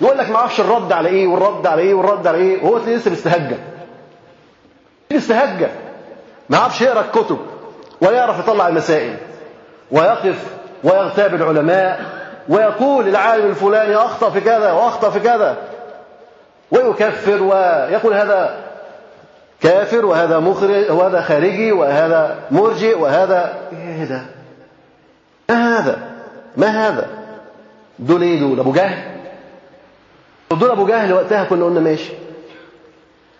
يقول لك ما اعرفش الرد على ايه والرد على ايه والرد على ايه، وهو لسه بيستهجى بيستهجى ما اعرفش يقرا الكتب ولا يعرف يطلع المسائل، ويقف ويغتاب العلماء ويقول العالم الفلاني اخطا في كذا واخطا في كذا، ويكفر ويقول هذا كافر وهذا مخرج وهذا خارجي وهذا مرجئ وهذا ايه ده؟ ما هذا؟ ما هذا؟ دول ايه دول؟ ابو جهل؟ دول ابو جهل وقتها كنا قلنا ماشي،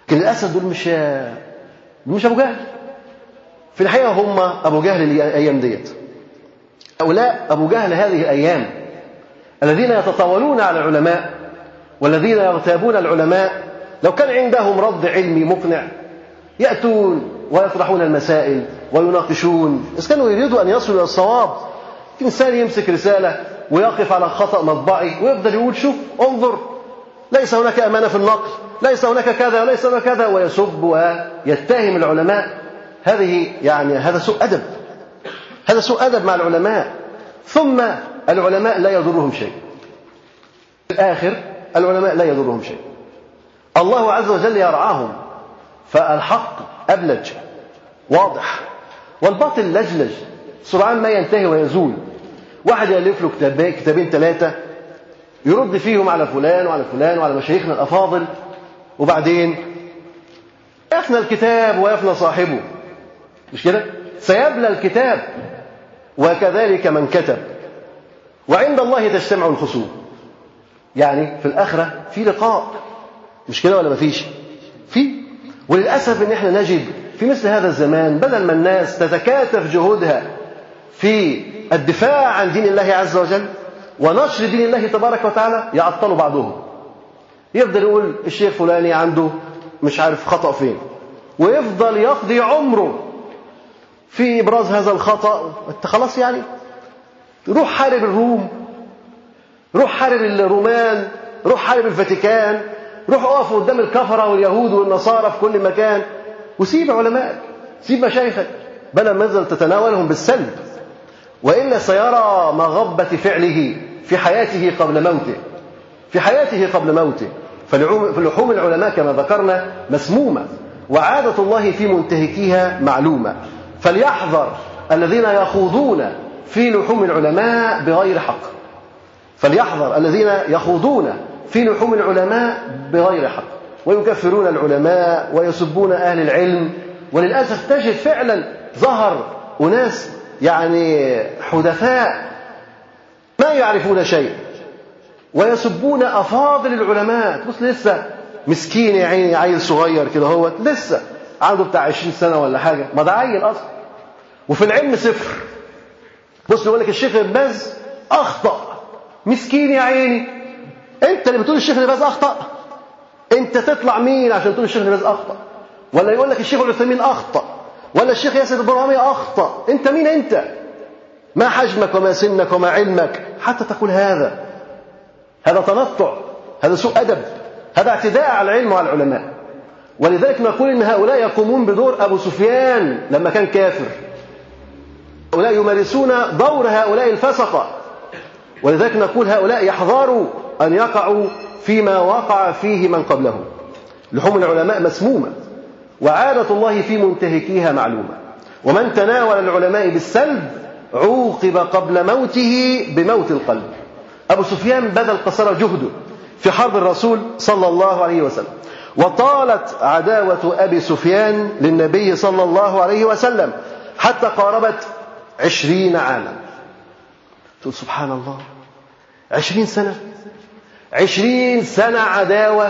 لكن للاسف دول مش مش ابو جهل في الحقيقه، هم ابو جهل الايام ديت، هؤلاء ابو جهل هذه الايام الذين يتطاولون على العلماء والذين يغتابون العلماء. لو كان عندهم رد علمي مقنع يأتون ويطرحون المسائل ويناقشون، إذ كانوا يريدوا أن يصلوا إلى الصواب. إنسان يمسك رسالة ويقف على خطأ مطبعي ويفضل يقول شوف انظر ليس هناك أمانة في النقل، ليس هناك كذا وليس هناك كذا، ويسب ويتهم العلماء. هذه يعني هذا سوء أدب، هذا سوء أدب مع العلماء. ثم العلماء لا يضرهم شيء، في الآخر العلماء لا يضرهم شيء، الله عز وجل يرعاهم. فالحق أبلج واضح، والباطل لجلج سرعان ما ينتهي ويزول. واحد يألف له كتابين كتابين ثلاثة يرد فيهم على فلان وعلى فلان وعلى مشايخنا الأفاضل، وبعدين يفنى الكتاب ويفنى صاحبه، مش كده؟ سيبلى الكتاب، وكذلك من كتب. وعند الله تجتمع الخصوم، يعني في الآخرة في لقاء، مش كده ولا مفيش؟ في. وللأسف إن إحنا نجد في مثل هذا الزمان بدل ما الناس تتكاتف جهودها في الدفاع عن دين الله عز وجل ونشر دين الله تبارك وتعالى، يعطلوا بعضهم، يفضل يقول الشيخ فلاني عنده مش عارف خطأ فين، ويفضل يقضي عمره في إبراز هذا الخطأ. أنت خلاص يعني روح حارب الروم، روح حارب الرومان، روح حارب الفاتيكان، روح اقف قدام الكفرة واليهود والنصارى في كل مكان، وسيب علماء، سيب مشايخك، بل ما تتناولهم بالسلب، وإلا سيرى مغبة فعله في حياته قبل موته، في حياته قبل موته. فلحوم العلماء كما ذكرنا مسمومة، وعادة الله في منتهكيها معلومة. فليحذر الذين يخوضون في لحوم العلماء بغير حق، فليحذر الذين يخوضون في لحوم العلماء بغير حق، ويكفرون العلماء ويسبون أهل العلم. وللأسف تجد فعلا ظهر أناس يعني حدثاء ما يعرفون شيء ويسبون أفاضل العلماء. بص لسه مسكين يا عيني، عيل صغير كده، هو لسه عنده بتاع عشرين سنة ولا حاجة، ما ده عيل أصلا وفي العلم صفر. بص يقول لك الشيخ ابن باز أخطأ، مسكين يا عيني، انت اللي بتقول الشيخ ابن باز اخطا، انت تطلع مين عشان تقول الشيخ ابن باز اخطا؟ ولا يقول لك الشيخ العثيمين اخطا، ولا الشيخ ياسر البرهامي اخطا، انت مين؟ انت ما حجمك وما سنك وما علمك حتى تقول هذا؟ هذا تنطع، هذا سوء ادب، هذا اعتداء على العلم وعلى العلماء. ولذلك نقول ان هؤلاء يقومون بدور ابو سفيان لما كان كافر، هؤلاء يمارسون دور هؤلاء الفسقه. ولذلك نقول هؤلاء يحذروا أن يقعوا فيما وقع فيه من قبلهم. لحوم العلماء مسمومة، وعادة الله في منتهكيها معلومة، ومن تناول العلماء بالسلب عوقب قبل موته بموت القلب. أبو سفيان بذل قصارى جهده في حرب الرسول صلى الله عليه وسلم. وطالت عداوة أبي سفيان للنبي صلى الله عليه وسلم حتى قاربت عشرين عاما. تقول سبحان الله، عشرين سنة عشرين سنة عداوة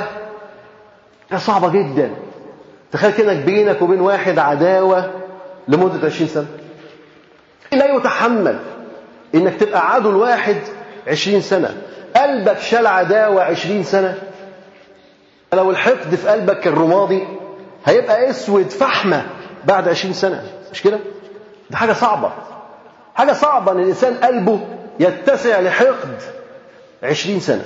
صعبة جدا. تخيل كأنك بينك وبين واحد عداوة لمدة عشرين سنة، لا يتحمل انك تبقى عدو الواحد عشرين سنة. قلبك شال عداوة عشرين سنة، لو الحقد في قلبك الرمادي هيبقى اسود فحمة بعد عشرين سنة، مش كده؟ ده حاجة صعبة، حاجة صعبة ان الانسان قلبه يتسع لحقد عشرين سنة،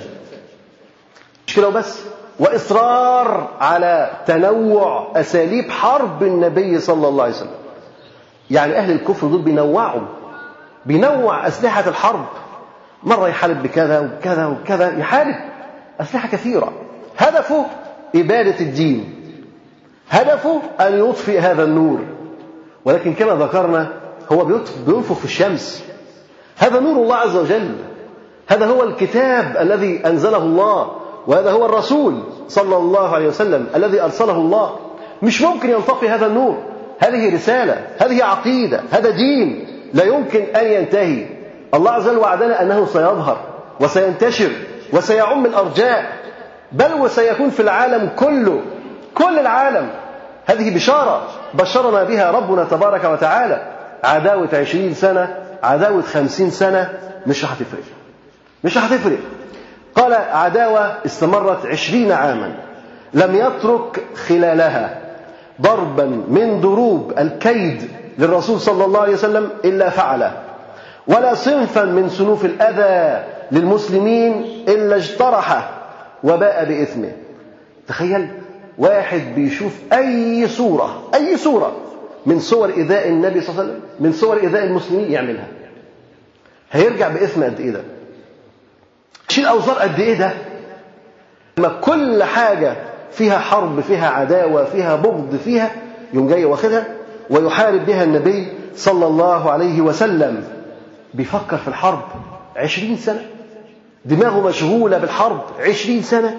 مش كده؟ وبس. واصرار على تنوع اساليب حرب النبي صلى الله عليه وسلم. يعني اهل الكفر دول بينوعوا بينوع اسلحة الحرب، مرة يحارب بكذا وكذا وكذا، يحارب اسلحة كثيرة. هدفه إبادة الدين، هدفه أن يطفئ هذا النور، ولكن كما ذكرنا هو بينفخ في الشمس. هذا نور الله عز وجل، هذا هو الكتاب الذي أنزله الله، وهذا هو الرسول صلى الله عليه وسلم الذي أرسله الله. مش ممكن ينطفئ هذا النور، هذه رسالة، هذه عقيدة، هذا دين لا يمكن أن ينتهي. الله عز وجل وعدنا أنه سيظهر وسينتشر وسيعم الأرجاء، بل وسيكون في العالم كله، كل العالم. هذه بشارة بشرنا بها ربنا تبارك وتعالى. عداوة عشرين سنة، عداوة خمسين سنة، مش هتفرق، مش هتفرق. قال عداوة استمرت عشرين عاما، لم يترك خلالها ضربا من ضروب الكيد للرسول صلى الله عليه وسلم إلا فعله، ولا صنفا من صنوف الأذى للمسلمين إلا اجترحه وباء بإثمه. تخيل واحد بيشوف أي صورة، أي صورة من صور إيذاء النبي صلى الله عليه وسلم، من صور إيذاء المسلمين يعملها، هيرجع بإثم قد إيه ده؟ شيل أوزار قد إيه ده؟ لما كل حاجة فيها حرب، فيها عداوة، فيها بغض، فيها يوم جاي واخدها ويحارب بها النبي صلى الله عليه وسلم. بيفكر في الحرب عشرين سنة، دماغه مشغولة بالحرب عشرين سنة،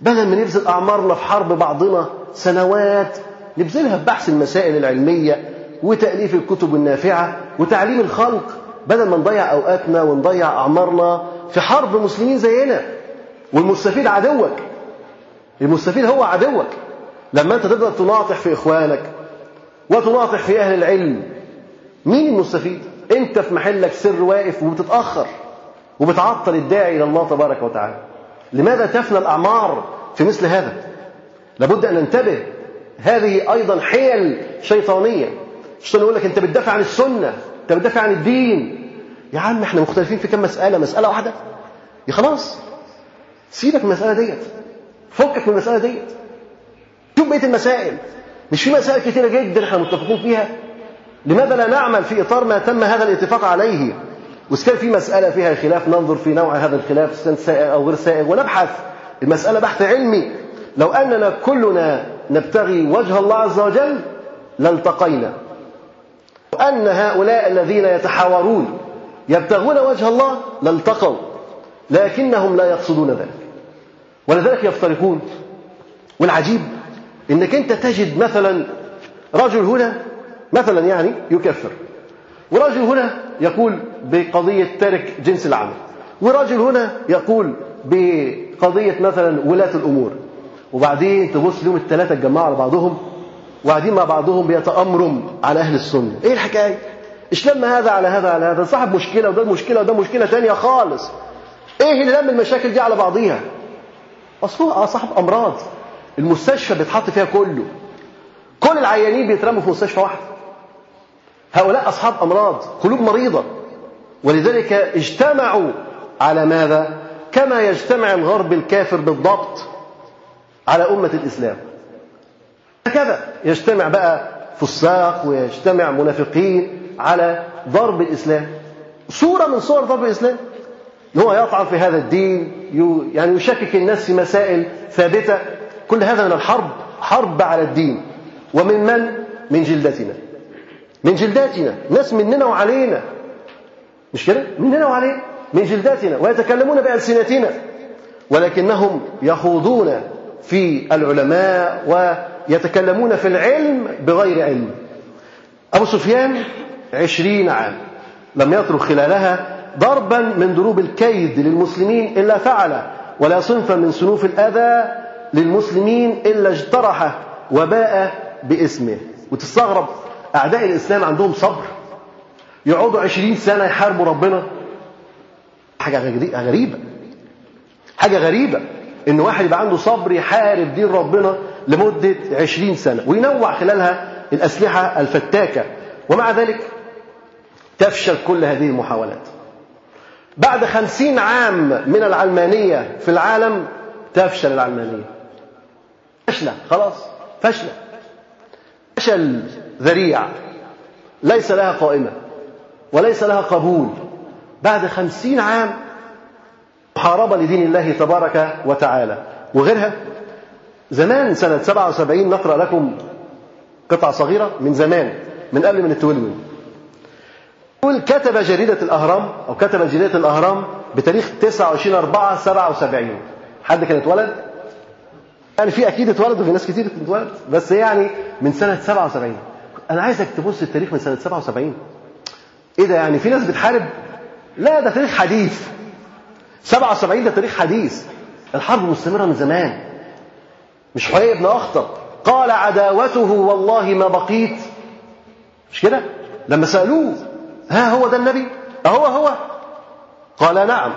بدل ما نبذل أعمارنا في حرب بعضنا سنوات، نبذلها في بحث المسائل العلمية وتأليف الكتب النافعة وتعليم الخلق، بدل ما نضيع أوقاتنا ونضيع أعمارنا في حرب مسلمين زينا. والمستفيد عدوك، المستفيد هو عدوك. لما أنت تبدأ تناطح في إخوانك وتناطح في أهل العلم، مين المستفيد؟ أنت في محلك سر واقف وبتتأخر وبتعطل الداعي إلى الله تبارك وتعالى. لماذا تفنى الأعمار في مثل هذا؟ لابد أن ننتبه. هذه أيضا حيل شيطانية. الشيطان يقول لك أنت بتدافع عن السنة، أنت بتدافع عن الدين. يا عم احنا مختلفين في كم مسألة، مسألة واحدة يا خلاص، سيبك من المسألة ديت، فكك من المسألة ديت، شوف بقية المسائل. مش في مسائل كثيرة جدا احنا متفقين فيها، لماذا لا نعمل في إطار ما تم هذا الاتفاق عليه؟ وإذا في مسألة فيها خلاف ننظر في نوع هذا الخلاف، سائغ أو غير سائغ، ونبحث المسألة بحث علمي. لو أننا كلنا نبتغي وجه الله عز وجل لالتقينا، وأن هؤلاء الذين يتحاورون يبتغون وجه الله لالتقوا، لكنهم لا يقصدون ذلك ولذلك يفترقون. والعجيب أنك أنت تجد مثلا رجل هنا مثلا يعني يكفر، ورجل هنا يقول بقضية ترك جنس العمل، ورجل هنا يقول بقضية مثلا ولاة الأمور. وبعدين تبص لهم الثلاثة اتجمعوا على بعضهم وقاعدين مع بعضهم بيتأمرم على أهل السنة. إيه الحكاية؟ إيش لم هذا على هذا على هذا؟ صاحب مشكلة وده مشكلة وده مشكلة تانية خالص. إيه اللي لم المشاكل دي على بعضيها؟ أصلها صاحب أمراض، المستشفى بيتحط فيها كله، كل العيانين بيترموا في مستشفى واحد. هؤلاء أصحاب أمراض، قلوب مريضة، ولذلك اجتمعوا على ماذا؟ كما يجتمع الغرب الكافر بالضبط على أمة الإسلام. هكذا يجتمع بقى فساق ويجتمع منافقين على ضرب الإسلام، صورة من صور ضرب الإسلام، إن هو يطعن في هذا الدين، يعني يشكك الناس في مسائل ثابتة. كل هذا من الحرب، حرب على الدين. ومن من؟ من جلدتنا، من جلداتنا، ناس مننا وعلينا، مش كده؟ مننا وعلينا، من جلداتنا، ويتكلمون بألسنتنا ولكنهم يخوضون في العلماء ويتكلمون في العلم بغير علم. أبو سفيان عشرين عام لم يترك خلالها ضربا من ضروب الكيد للمسلمين إلا فعله، ولا صنفا من صنوف الأذى للمسلمين إلا اجترحه وباء باسمه. وتستغرب أعداء الإسلام عندهم صبر، يقعدوا عشرين سنة يحاربوا ربنا. حاجة غريبة، حاجة غريبة إن واحد يبقى عنده صبر يحارب دين ربنا لمدة عشرين سنة وينوع خلالها الأسلحة الفتاكة، ومع ذلك تفشل كل هذه المحاولات. بعد خمسين عام من العلمانية في العالم تفشل العلمانية، فشلة، خلاص فشلة، فشل ذريع ليس لها قائمة وليس لها قبول بعد خمسين عام محاربة لدين الله تبارك وتعالى وغيرها. زمان سنة سبعة وسبعين نقرأ لكم قطعة صغيرة من زمان من قبل من التولون. كتب جريدة الأهرام أو كتب جريدة الأهرام بتاريخ تسعة وعشرين أربعة سبعة وسبعين، حد كان اتولد؟ يعني في أكيد اتولد وفي ناس كتير اتولد، بس يعني من سنة سبعة وسبعين. أنا عايزك تبص التاريخ من سنة سبعة وسبعين. إيه ده يعني في ناس بتحارب؟ لا، ده تاريخ حديث. سبعة وسبعين ده تاريخ حديث. الحرب مستمرة من زمان. مش حيي بن أخطب قال عداوته والله ما بقيت، مش كده؟ لما سألوه ها هو ده النبي؟ أهو هو؟ قال نعم.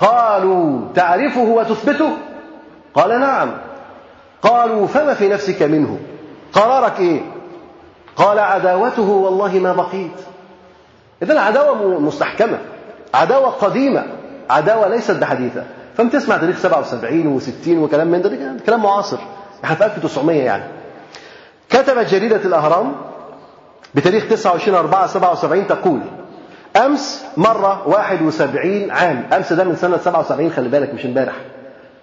قالوا تعرفه وتثبته؟ قال نعم. قالوا فما في نفسك منه؟ قرارك إيه؟ قال عداوته والله ما بقيت. إذن عداوة مستحكمة، عداوة قديمة، عداوة ليست بحديثة. فما تسمع تاريخ سبعة وسبعين وستين وكلام من ده، كلام معاصر احنا في ألف وتسعمية يعني. كتبت جريدة الأهرام بتاريخ تسعة وعشرين أربعة سبعة وسبعين تقول أمس مرة واحد وسبعين عام. أمس ده من سنة سبعة وسبعين، خلي بالك مش امبارح،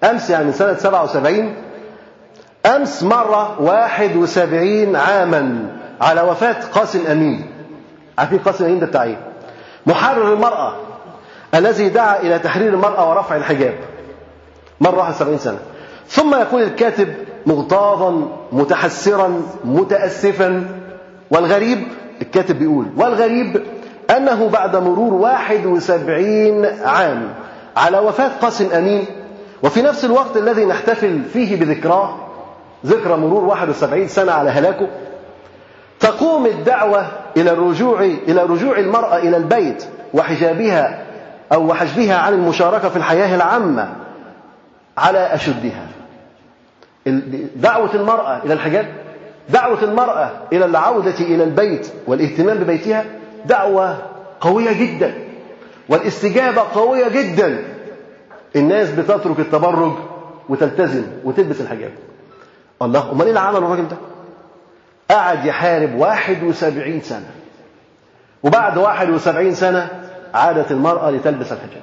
أمس يعني من سنة سبعة وسبعين. أمس مرة واحد وسبعين عاما على وفاة قاسم أمين. عارفين قاسم أمين ده بتاع إيه؟ محرر المرأة الذي دعا إلى تحرير المرأة ورفع الحجاب. مرة واحد وسبعين سنة. ثم يقول الكاتب مغتاظا متحسرا متأسفا، والغريب الكاتب بيقول والغريب أنه بعد مرور واحد وسبعين عام على وفاة قاسم أمين، وفي نفس الوقت الذي نحتفل فيه بذكراه، ذكرى مرور واحد وسبعين سنة على هلاكه، تقوم الدعوة إلى الرجوع إلى رجوع المرأة إلى البيت وحجابها أو وحجبها عن المشاركة في الحياة العامة على أشدها. دعوة المرأة إلى الحجاب، دعوة المرأة إلى العودة إلى البيت والاهتمام ببيتها، دعوة قوية جدا والاستجابة قوية جدا. الناس بتترك التبرج وتلتزم وتلبس الحجاب. الله، أمال إيه اللي عمله الراجل ده؟ قعد يحارب واحد وسبعين سنة، وبعد واحد وسبعين سنة عادت المرأة لتلبس الحجاب.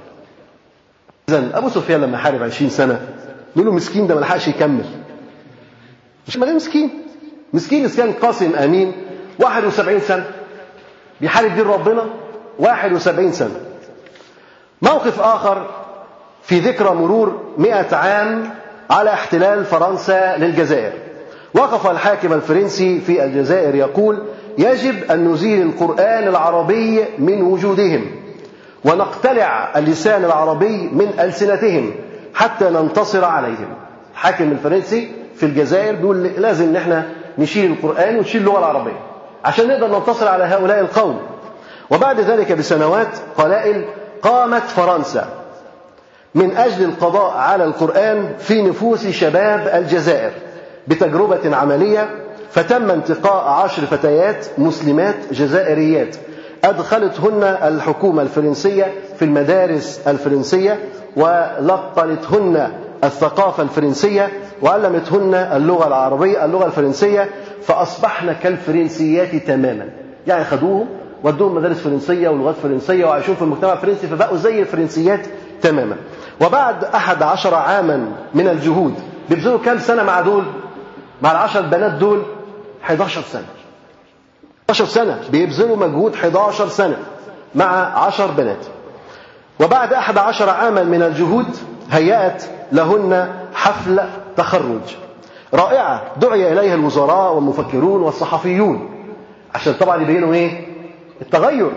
إذن أبو سفيان لما حارب عشرين سنة نقوله مسكين ده ما لحقش يكمل، مش ماليه مسكين مسكين إسكان قاسم أمين واحد وسبعين سنة بيحارب دين ربنا واحد وسبعين سنة. موقف آخر في ذكرى مرور مئة عام على احتلال فرنسا للجزائر. وقف الحاكم الفرنسي في الجزائر يقول يجب أن نزيل القرآن العربي من وجودهم ونقتلع اللسان العربي من ألسنتهم حتى ننتصر عليهم. الحاكم الفرنسي في الجزائر بيقول لازم إن احنا نشيل القرآن ونشيل اللغة العربية عشان نقدر ننتصر على هؤلاء القوم. وبعد ذلك بسنوات قلائل قامت فرنسا من أجل القضاء على القرآن في نفوس شباب الجزائر بتجربة عملية، فتم انتقاء عشر فتيات مسلمات جزائريات أدخلتهن الحكومة الفرنسية في المدارس الفرنسية ولقنتهن الثقافة الفرنسية وعلمتهن اللغة العربية اللغة الفرنسية، فأصبحنا كالفرنسيات تماما. يعني خدوهم ودوهم مدارس فرنسية ولغات فرنسية وعاشوا في المجتمع الفرنسي فبقوا زي الفرنسيات تماما. وبعد أحد عشر عاما من الجهود بيبذلوا كام سنة مع دول؟ مع العشر بنات دول أحد عشر سنة. أحد عشر سنة بيبذلوا مجهود، أحد عشر سنة مع عشر بنات. وبعد أحد عشر عاما من الجهود هيأت لهن حفل تخرج رائعة دعي إليها الوزراء والمفكرون والصحفيون عشان طبعا يبينوا إيه التغير،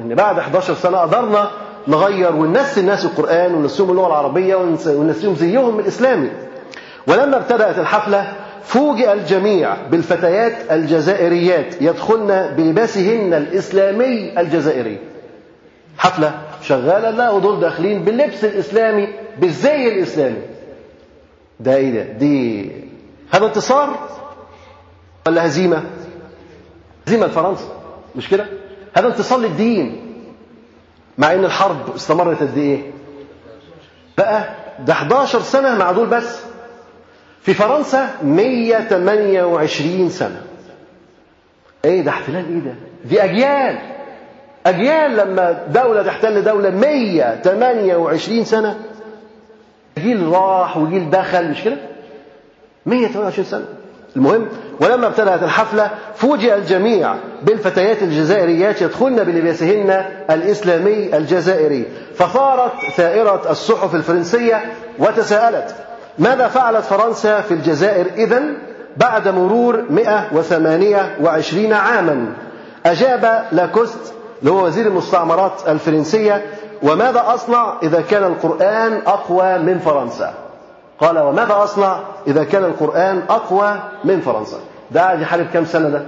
إن بعد إحدى عشرة سنة قدرنا نغير وننسي الناس القرآن وننسيهم اللغة العربية وننسيهم زيهم الإسلامي. ولما ابتدأت الحفلة فوجئ الجميع بالفتيات الجزائريات يدخلن بلباسهن الإسلامي الجزائري. حفلة شغالة، لا ودول داخلين باللبس الإسلامي بالزي الإسلامي. ده إيه ده؟ دي هذا انتصار ولا هزيمة؟ هزيمة لفرنسا، مش كده؟ هذا انتصار للدين، مع ان الحرب استمرت قد ايه؟ بقى ده إحدى عشرة سنة مع دول بس. في فرنسا مئة وثمانية وعشرين سنة. ايه ده احتلال؟ ايه ده؟ دي اجيال اجيال. لما دوله تحتل دوله مئة وثمانية وعشرين سنة، جيل راح وجيل دخل، مش كده؟ مئة وثمانية وعشرين سنة. المهم ولما ابتدأت الحفلة فوجئ الجميع بالفتيات الجزائريات يدخلن بلباسهن الإسلامي الجزائري، فثارت ثائرة الصحف الفرنسية وتساءلت: ماذا فعلت فرنسا في الجزائر إذن بعد مرور مئة وثمانية وعشرين عاما؟ أجاب لاكوست اللي هو وزير المستعمرات الفرنسية: وماذا أصنع إذا كان القرآن أقوى من فرنسا؟ قال: وماذا أصنع إذا كان القرآن أقوى من فرنسا؟ ده قاعد يحارب كام سنة ده؟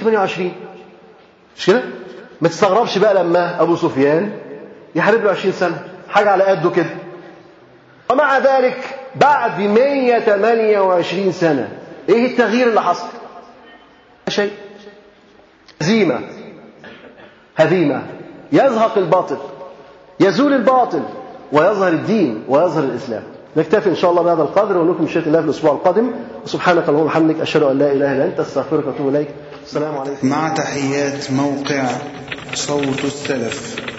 ثمانية وعشرين، مش كده؟ ما تستغربش بقى لما أبو سفيان يحارب له عشرين سنة، حاجة على قده كده. ومع ذلك بعد مئة وثمانية وعشرين سنة إيه التغيير اللي حصل؟ شيء. هزيمة هزيمة. يزهق الباطل، يزول الباطل، ويظهر الدين ويظهر الإسلام. نكتفي إن شاء الله بهذا القدر، ونكمل بشريط الله في الأسبوع القادم. وسبحانك اللهم وبحمدك، أشهد أن لا إله إلا أنت، أستغفرك وأتوب إليك. السلام عليكم. مع تحيات موقع صوت السلف.